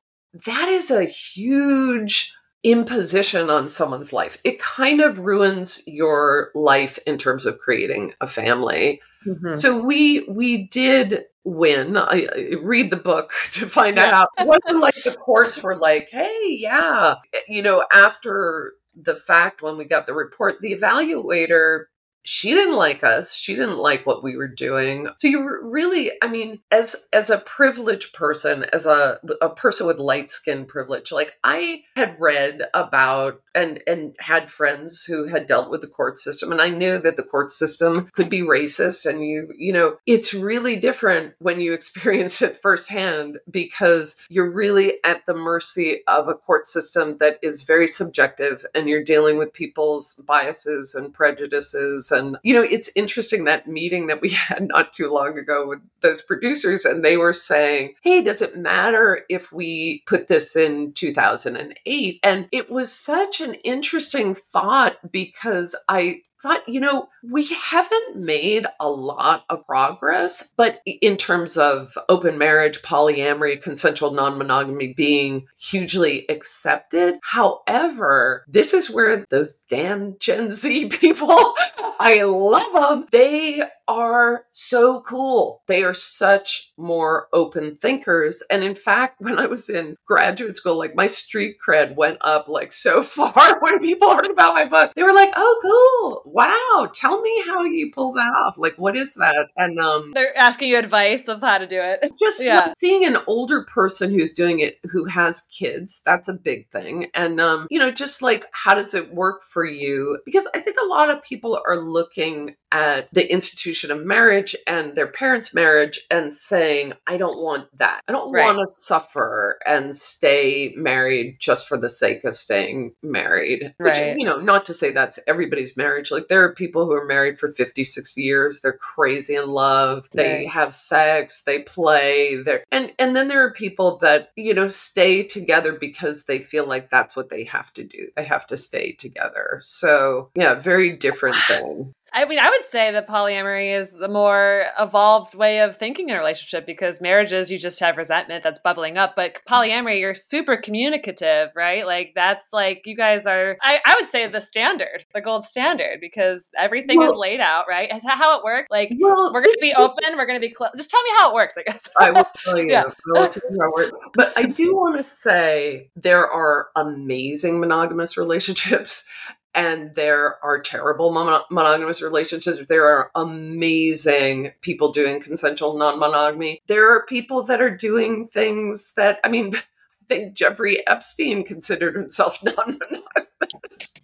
that is a huge imposition on someone's life. It kind of ruins your life in terms of creating a family. Mm-hmm. So we we did win. I, I read the book to find yeah. out. It wasn't like the courts were like, hey, yeah. You know, after the fact, when we got the report, the evaluator, she didn't like us. She didn't like what we were doing. So you were really, I mean, as, as a privileged person, as a, a person with light skin privilege, like I had read about and, and had friends who had dealt with the court system. And I knew that the court system could be racist. And you, you know, it's really different when you experience it firsthand, because you're really at the mercy of a court system that is very subjective and you're dealing with people's biases and prejudices. And, you know, it's interesting that meeting that we had not too long ago with those producers, and they were saying, hey, does it matter if we put this in two thousand eight? And it was such an interesting thought, because I thought, you know, we haven't made a lot of progress, but in terms of open marriage, polyamory, consensual non-monogamy being hugely accepted. However, this is where those damn Gen Z people, I love them. They are so cool. They are such more open thinkers. And in fact, when I was in graduate school, like my street cred went up like so far when people heard about my book. They were like, oh, cool. Wow. Tell me how you pull that off. Like, what is that? And um, they're asking you advice of how to do it. Just yeah. like seeing an older person who's doing it, who has kids, that's a big thing. And, um, you know, just like, how does it work for you? Because I think a lot of people are looking at the institution of marriage and their parents' marriage and saying, I don't want that. I don't right. want to suffer and stay married just for the sake of staying married. Right. Which, you know, not to say that's everybody's marriage. Like, there are people who are married for fifty, sixty years. They're crazy in love. They right. have sex. They play. They're, and, and then there are people that, you know, stay together because they feel like that's what they have to do. They have to stay together. So yeah, very different thing. I mean, I would say that polyamory is the more evolved way of thinking in a relationship, because marriages, you just have resentment that's bubbling up. But polyamory, you're super communicative, right? Like, that's like, you guys are, I, I would say the standard, the gold standard, because everything well, is laid out, right? Is that how it works? Like, well, we're going to be open, we're going to be closed. Just tell me how it works, I guess. I will tell you. Yeah. I will tell you how it works. But I do want to say there are amazing monogamous relationships. And there are terrible mon- monogamous relationships. There are amazing people doing consensual non-monogamy. There are people that are doing things that, I mean, I think Jeffrey Epstein considered himself non-monogamous.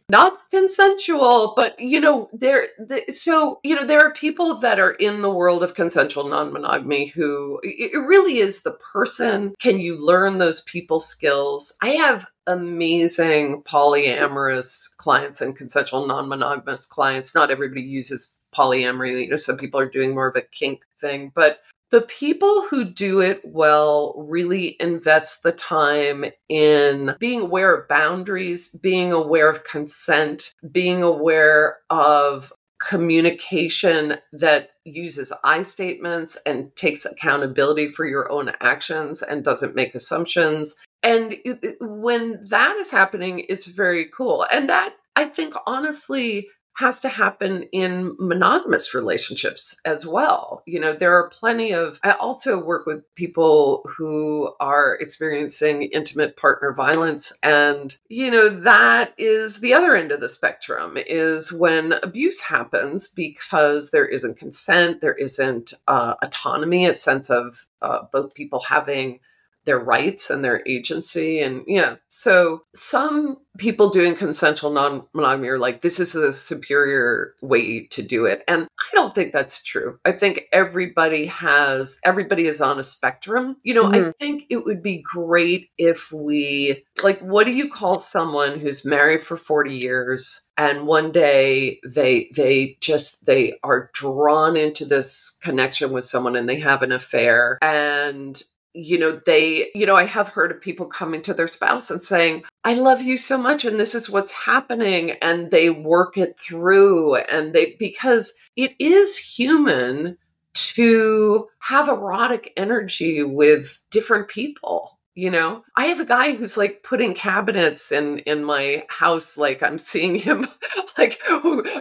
Not consensual, but, you know, there, the, so, you know, there are people that are in the world of consensual non-monogamy who, it, it really is the person. Can you learn those people skills? I have amazing polyamorous clients and consensual non-monogamous clients. Not everybody uses polyamory. You know, some people are doing more of a kink thing, but the people who do it well really invest the time in being aware of boundaries, being aware of consent, being aware of communication that uses I statements and takes accountability for your own actions and doesn't make assumptions. And when that is happening, it's very cool. And that, I think, honestly, has to happen in monogamous relationships as well. You know, there are plenty of, I also work with people who are experiencing intimate partner violence. And, you know, that is the other end of the spectrum, is when abuse happens because there isn't consent, there isn't uh, autonomy, a sense of uh, both people having their rights and their agency. And yeah, so some people doing consensual non-monogamy are like, this is the superior way to do it. And I don't think that's true. I think everybody has, everybody is on a spectrum. You know, mm-hmm. I think it would be great if we, like, what do you call someone who's married for forty years and one day they, they just, they are drawn into this connection with someone and they have an affair, and you know, they, you know, I have heard of people coming to their spouse and saying, I love you so much, and this is what's happening. And they work it through, and they, because it is human to have erotic energy with different people. You know, I have a guy who's like putting cabinets in, in my house. Like, I'm seeing him like,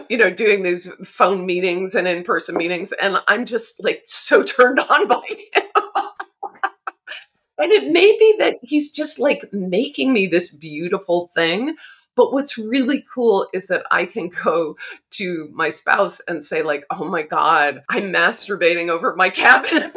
you know, doing these phone meetings and in-person meetings. And I'm just like so turned on by him. And it may be that he's just like making me this beautiful thing. But what's really cool is that I can go to my spouse and say like, oh my God, I'm masturbating over my cabinet.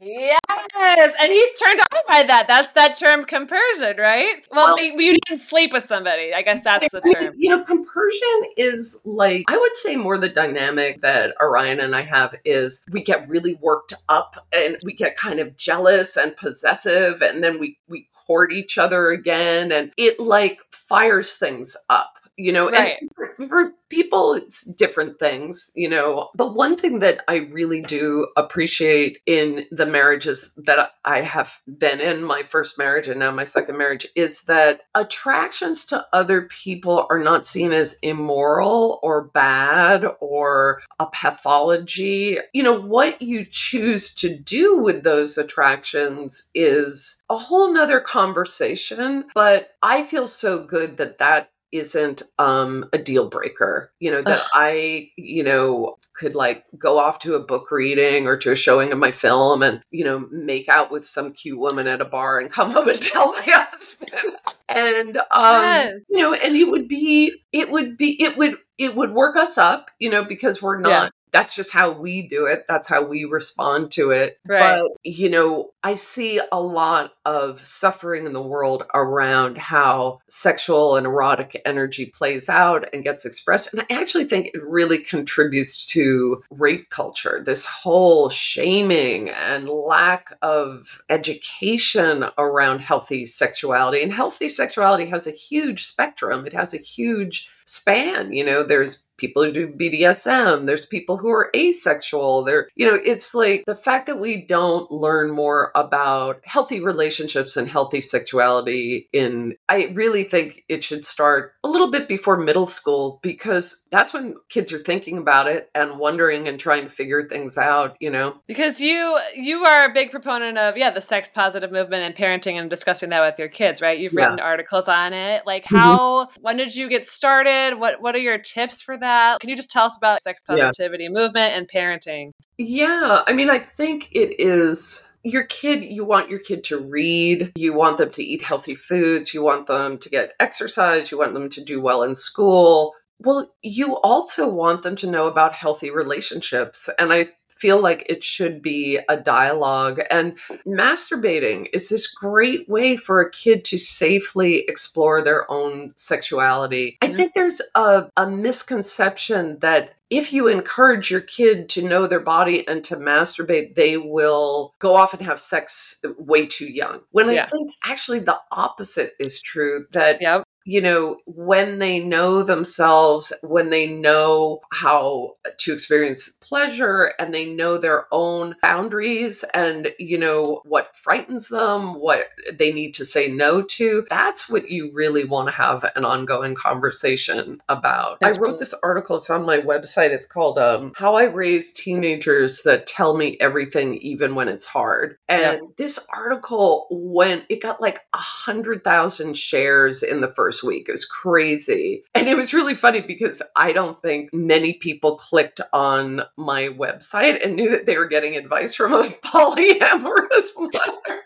Yes. And he's turned on by that. That's that term compersion, right? Well, well you didn't sleep with somebody. I guess that's the term. You know, compersion is like, I would say more the dynamic that Orion and I have is we get really worked up and we get kind of jealous and possessive. And then we, we court each other again. And it like fires things up. You know, right. And for, for people, it's different things, you know. But one thing that I really do appreciate in the marriages that I have been in, my first marriage and now my second marriage, is that attractions to other people are not seen as immoral or bad or a pathology. You know, what you choose to do with those attractions is a whole nother conversation. But I feel so good that that isn't um, a deal breaker, you know, that Ugh. I, you know, could like go off to a book reading or to a showing of my film and, you know, make out with some cute woman at a bar and come home and tell my husband. And, um, yes. you know, and it would be, it would be, it would, it would work us up, you know, because we're not, yeah. That's just how we do it. That's how we respond to it. Right. But, you know, I see a lot of suffering in the world around how sexual and erotic energy plays out and gets expressed. And I actually think it really contributes to rape culture, this whole shaming and lack of education around healthy sexuality. And healthy sexuality has a huge spectrum. It has a huge span. You know, there's people who do B D S M. There's people who are asexual. There, you know, it's like the fact that we don't learn more about healthy relationships and healthy sexuality in, I really think it should start a little bit before middle school, because that's when kids are thinking about it and wondering and trying to figure things out, you know? Because you, you are a big proponent of, yeah, the sex positive movement and parenting and discussing that with your kids, right? You've written yeah. articles on it. Like how, mm-hmm. when did you get started? What, what are your tips for that? Can you just tell us about sex positivity yeah. movement and parenting? Yeah. I mean, I think it is... Your kid, you want your kid to read, you want them to eat healthy foods, you want them to get exercise, you want them to do well in school. Well, you also want them to know about healthy relationships. And I feel like it should be a dialogue. And masturbating is this great way for a kid to safely explore their own sexuality. I think there's a, a misconception that if you encourage your kid to know their body and to masturbate, they will go off and have sex way too young. When yeah. I think actually the opposite is true, that, yep. you know, when they know themselves, when they know how to experience pleasure and they know their own boundaries and, you know, what frightens them, what they need to say no to, that's what you really want to have an ongoing conversation about. I wrote this article, it's on my website. It's called um, How I Raise Teenagers That Tell Me Everything Even When It's Hard. And yep. this article went, it got like one hundred thousand shares in the first week. It was crazy. And it was really funny because I don't think many people clicked on my website and knew that they were getting advice from a polyamorous mother.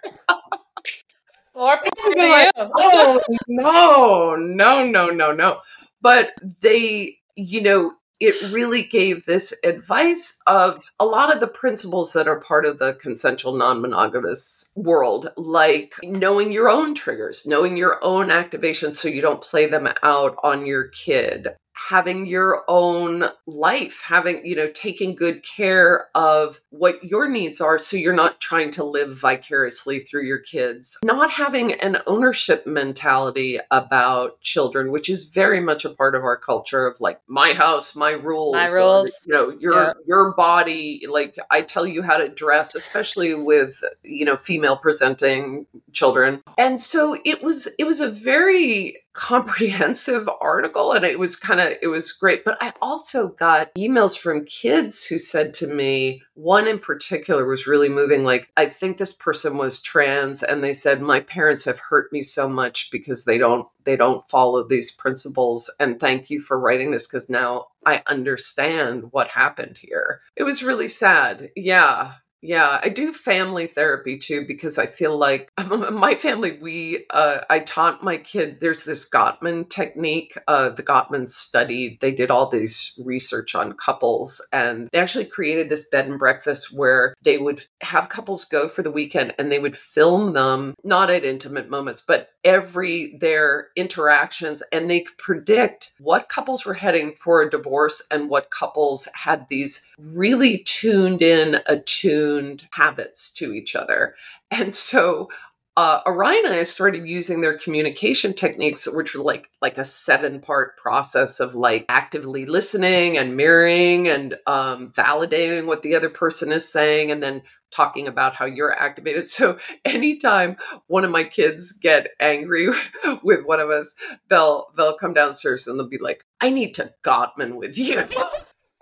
Or like, oh, no, no, no, no, no. But they, you know, it really gave this advice of a lot of the principles that are part of the consensual non-monogamous world, like knowing your own triggers, knowing your own activations so you don't play them out on your kid, having your own life, having, you know, taking good care of what your needs are so you're not trying to live vicariously through your kids, not having an ownership mentality about children, which is very much a part of our culture of like, my house, my rules, my rules. Or, you know, your, yeah. your body, like I tell you how to dress, especially with, you know, female presenting children. And so it was, it was a very comprehensive article. And it was kind of, it was great. But I also got emails from kids who said to me, one in particular was really moving. Like, I think this person was trans. And they said, my parents have hurt me so much because they don't, they don't follow these principles. And thank you for writing this, because now I understand what happened here. It was really sad. Yeah. Yeah, I do family therapy too, because I feel like my family, we, uh, I taught my kid, there's this Gottman technique, uh, the Gottman study. They did all these research on couples and they actually created this bed and breakfast where they would have couples go for the weekend and they would film them, not at intimate moments, but every, their interactions, and they could predict what couples were heading for a divorce and what couples had these really tuned in, attuned habits to each other. And so uh, Orion and I started using their communication techniques, which were like, like a seven part process of like actively listening and mirroring and um, validating what the other person is saying, and then talking about how you're activated. So anytime one of my kids get angry with one of us, they'll, they'll come downstairs and they'll be like, I need to Gottman with you.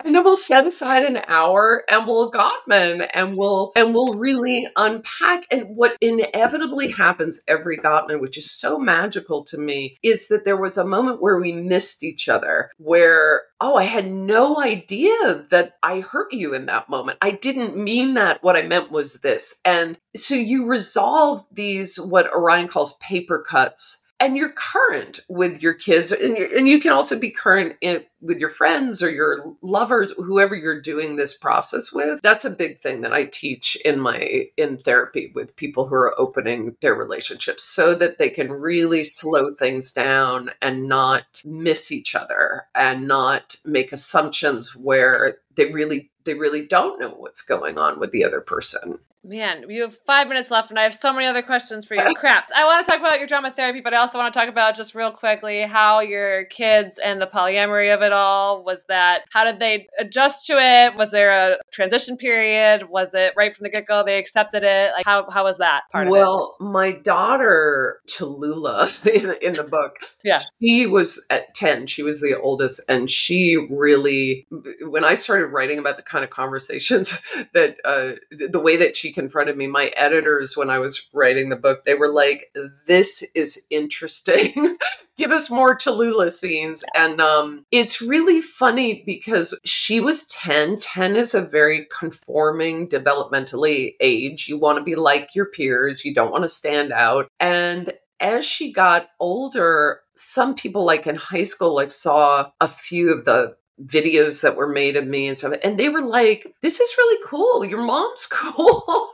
And then we'll set aside an hour and we'll Gottman and we'll, and we'll really unpack. And what inevitably happens every Gottman, which is so magical to me, is that there was a moment where we missed each other, where, oh, I had no idea that I hurt you in that moment. I didn't mean that. What I meant was this. And so you resolve these, what Orion calls paper cuts. And you're current with your kids, and, you're, and you can also be current in, with your friends or your lovers, whoever you're doing this process with. That's a big thing that I teach in my in therapy with people who are opening their relationships, so that they can really slow things down and not miss each other and not make assumptions where they really they really don't know what's going on with the other person. Man, you have five minutes left, and I have so many other questions for you. Crap. I want to talk about your drama therapy, but I also want to talk about just real quickly how your kids and the polyamory of it all was that. How did they adjust to it? Was there a transition period? Was it right from the get-go they accepted it? Like, how how was that part well, of it? Well, my daughter, Tallulah, in, in the book, yeah. she was at ten. She was the oldest, and she really, when I started writing about the kind of conversations that, uh, the way that she confronted me. My editors, when I was writing the book, they were like, this is interesting. Give us more Tallulah scenes. And um, it's really funny because she was ten. ten is a very conforming developmentally age. You want to be like your peers. You don't want to stand out. And as she got older, some people like in high school, like saw a few of the videos that were made of me and stuff. And they were like, this is really cool. Your mom's cool.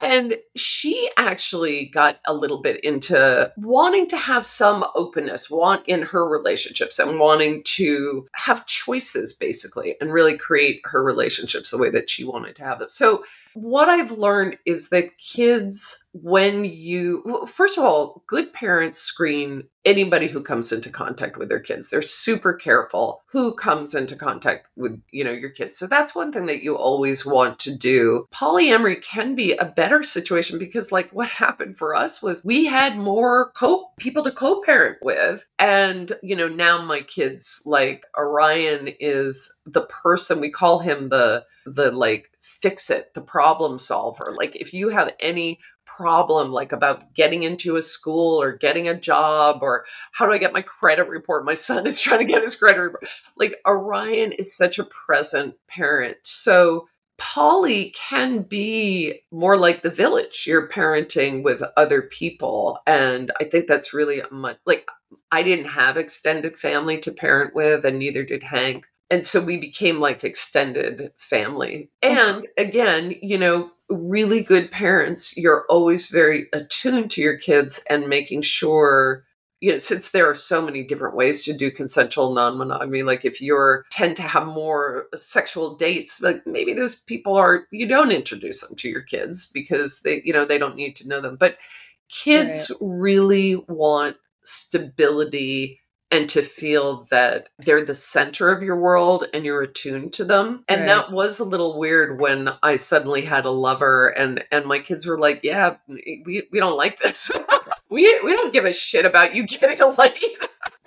And she actually got a little bit into wanting to have some openness want in her relationships and wanting to have choices, basically, and really create her relationships the way that she wanted to have them. So what I've learned is that kids, when you, well, first of all, good parents screen anybody who comes into contact with their kids. They're super careful who comes into contact with, you know, your kids. So that's one thing that you always want to do. Polyamory can be a better situation because like what happened for us was we had more co- people to co-parent with. And, you know, now my kids, like Orion is the person, we call him the, the like, fix it, the problem solver. Like if you have any problem, like about getting into a school or getting a job or how do I get my credit report? My son is trying to get his credit report. Like Orion is such a present parent. So poly can be more like the village. You're parenting with other people. And I think that's really much like I didn't have extended family to parent with and neither did Hank. And so we became like extended family. And again, you know, really good parents, you're always very attuned to your kids and making sure, you know, since there are so many different ways to do consensual non-monogamy, like if you're tend to have more sexual dates, like maybe those people are, you don't introduce them to your kids because they, you know, they don't need to know them. But kids right. really want stability and to feel that they're the center of your world and you're attuned to them. And right. that was a little weird when I suddenly had a lover and, and my kids were like, yeah, we, we don't like this. we we don't give a shit about you getting a lady.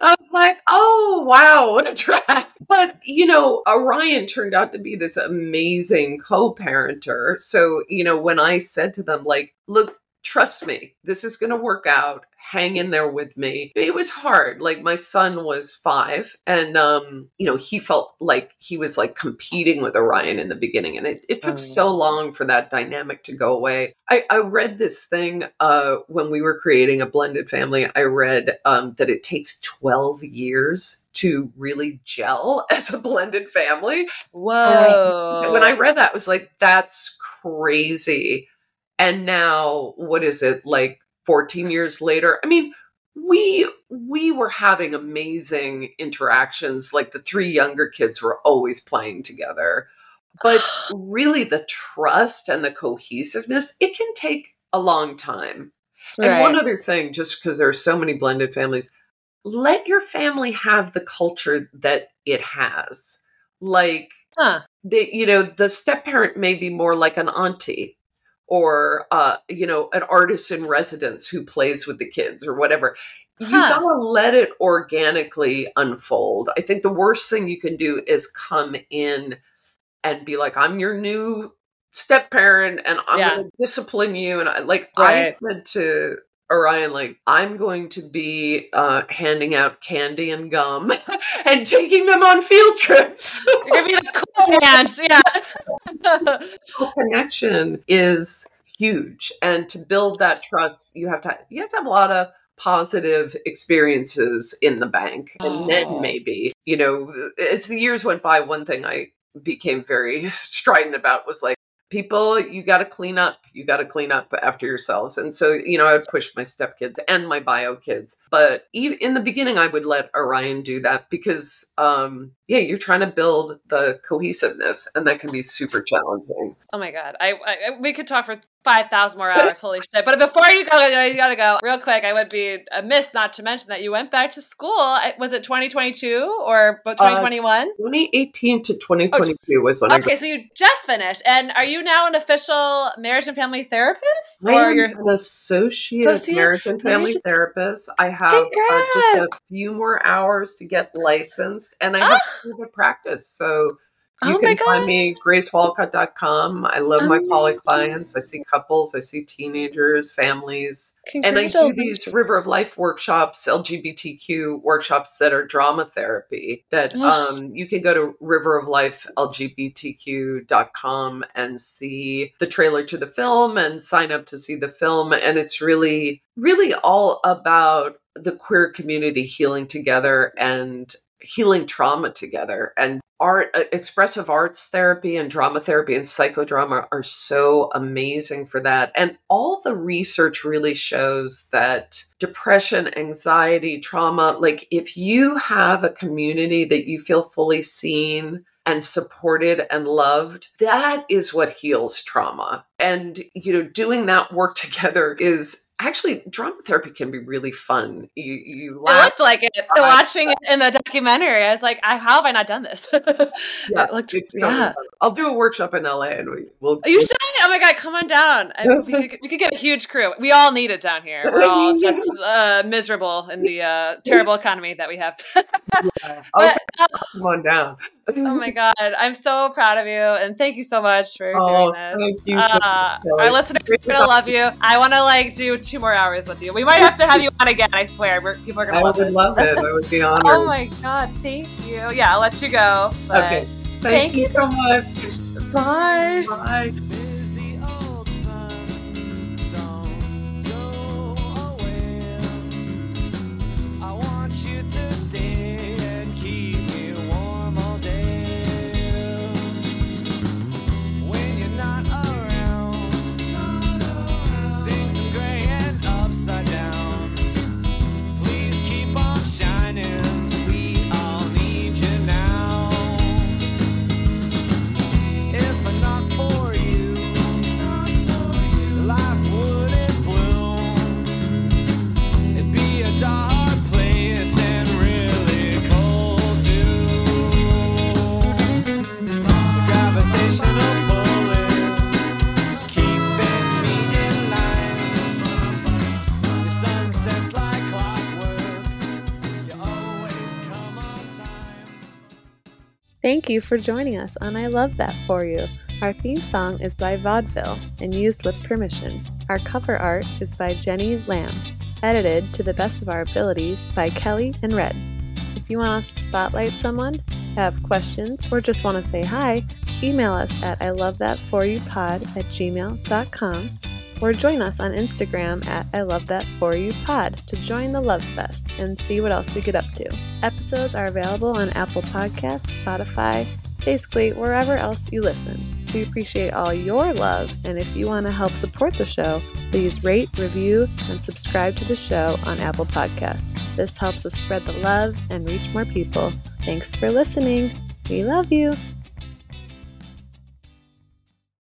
I was like, oh, wow, what a drag. But, you know, Orion turned out to be this amazing co-parenter. So, you know, when I said to them, like, look, trust me, this is going to work out. Hang in there with me. It was hard. Like my son was five and, um, you know, he felt like he was like competing with Orion in the beginning. And it, it took oh, yeah. so long for that dynamic to go away. I, I read this thing uh, when we were creating a blended family. I read um, that it takes twelve years to really gel as a blended family. Whoa. I, when I read that, I was like, that's crazy. And now what is it like? fourteen years later, I mean, we we were having amazing interactions. Like the three younger kids were always playing together. But really the trust and the cohesiveness, it can take a long time. Right. And one other thing, just because there are so many blended families, let your family have the culture that it has. Like, huh. the, you know, the step-parent may be more like an auntie. Or, uh, you know, an artist in residence who plays with the kids or whatever. You huh. gotta let it organically unfold. I think the worst thing you can do is come in and be like, I'm your new step parent and I'm yeah. going to discipline you. And I, like right. I said to Orion, like, I'm going to be uh, handing out candy and gum and taking them on field trips. You're going to be the cool dance, yeah. Connection is huge, and to build that trust, you have to you have to have a lot of positive experiences in the bank, and oh. then maybe you know, as the years went by, one thing I became very strident about was like, people, you got to clean up, you got to clean up after yourselves, and so you know, I would push my stepkids and my bio kids, but even in the beginning, I would let Orion do that because. Um, Yeah, you're trying to build the cohesiveness, and that can be super challenging. Oh my God, I, I we could talk for five thousand more hours. Holy shit. But before you go, you got to go real quick. I would be amiss not to mention that you went back to school. Was it twenty twenty-two or twenty twenty-one? Uh, twenty eighteen to twenty twenty-two oh, was when okay, I Okay, so you just finished. And are you now an official marriage and family therapist? I or am you're... an associate, associate marriage and family marriage... therapist. I have uh, just a few more hours to get licensed, and I have oh. to do the practice. So You oh can find me grace walcott dot com. I love oh my poly clients. I see couples, I see teenagers, families. And I do these River of Life workshops, L G B T Q workshops that are drama therapy that um, you can go to river of life L G B T Q dot com and see the trailer to the film and sign up to see the film. And it's really, really all about the queer community healing together and healing trauma together. And art, expressive arts therapy and drama therapy and psychodrama are so amazing for that. And all the research really shows that depression, anxiety, trauma, like if you have a community that you feel fully seen and supported and loved, that is what heals trauma. And, you know, doing that work together is actually, drama therapy can be really fun. You, you laugh. It looked like it. I, Watching it in the documentary, I was like, I, how have I not done this? yeah, looked, it's yeah. I'll do a workshop in L A and we, we'll. You we'll, should. Oh my God, come on down. I, we, could, we could get a huge crew. We all need it down here. We're all just uh, miserable in the uh, terrible economy that we have. yeah. but, uh, come on down. oh my God. I'm so proud of you. And thank you so much for oh, doing this. Thank you so uh, much. Our listeners are going to love you. I want to like do two more hours with you. We might have to have you on again. I swear, We're, people are gonna. I love would this. love it. I would be honored. Oh my God, thank you. Yeah, I'll let you go. But okay. Thank, thank you, you so much. much. Bye. Bye. Thank you for joining us on I Love That For You. Our theme song is by Vaudeville and used with permission. Our cover art is by Jenny Lamb, edited to the best of our abilities by Kelly and Red. If you want us to spotlight someone, have questions, or just want to say hi, email us at I Love That For You Pod at gmail dot com or join us on Instagram at I Love That For You Pod to join the Love Fest and see what else we get up to. Episodes are available on Apple Podcasts, Spotify, basically wherever else you listen. We appreciate all your love, and if you want to help support the show, please rate, review, and subscribe to the show on Apple Podcasts. This helps us spread the love and reach more people. Thanks for listening. We love you.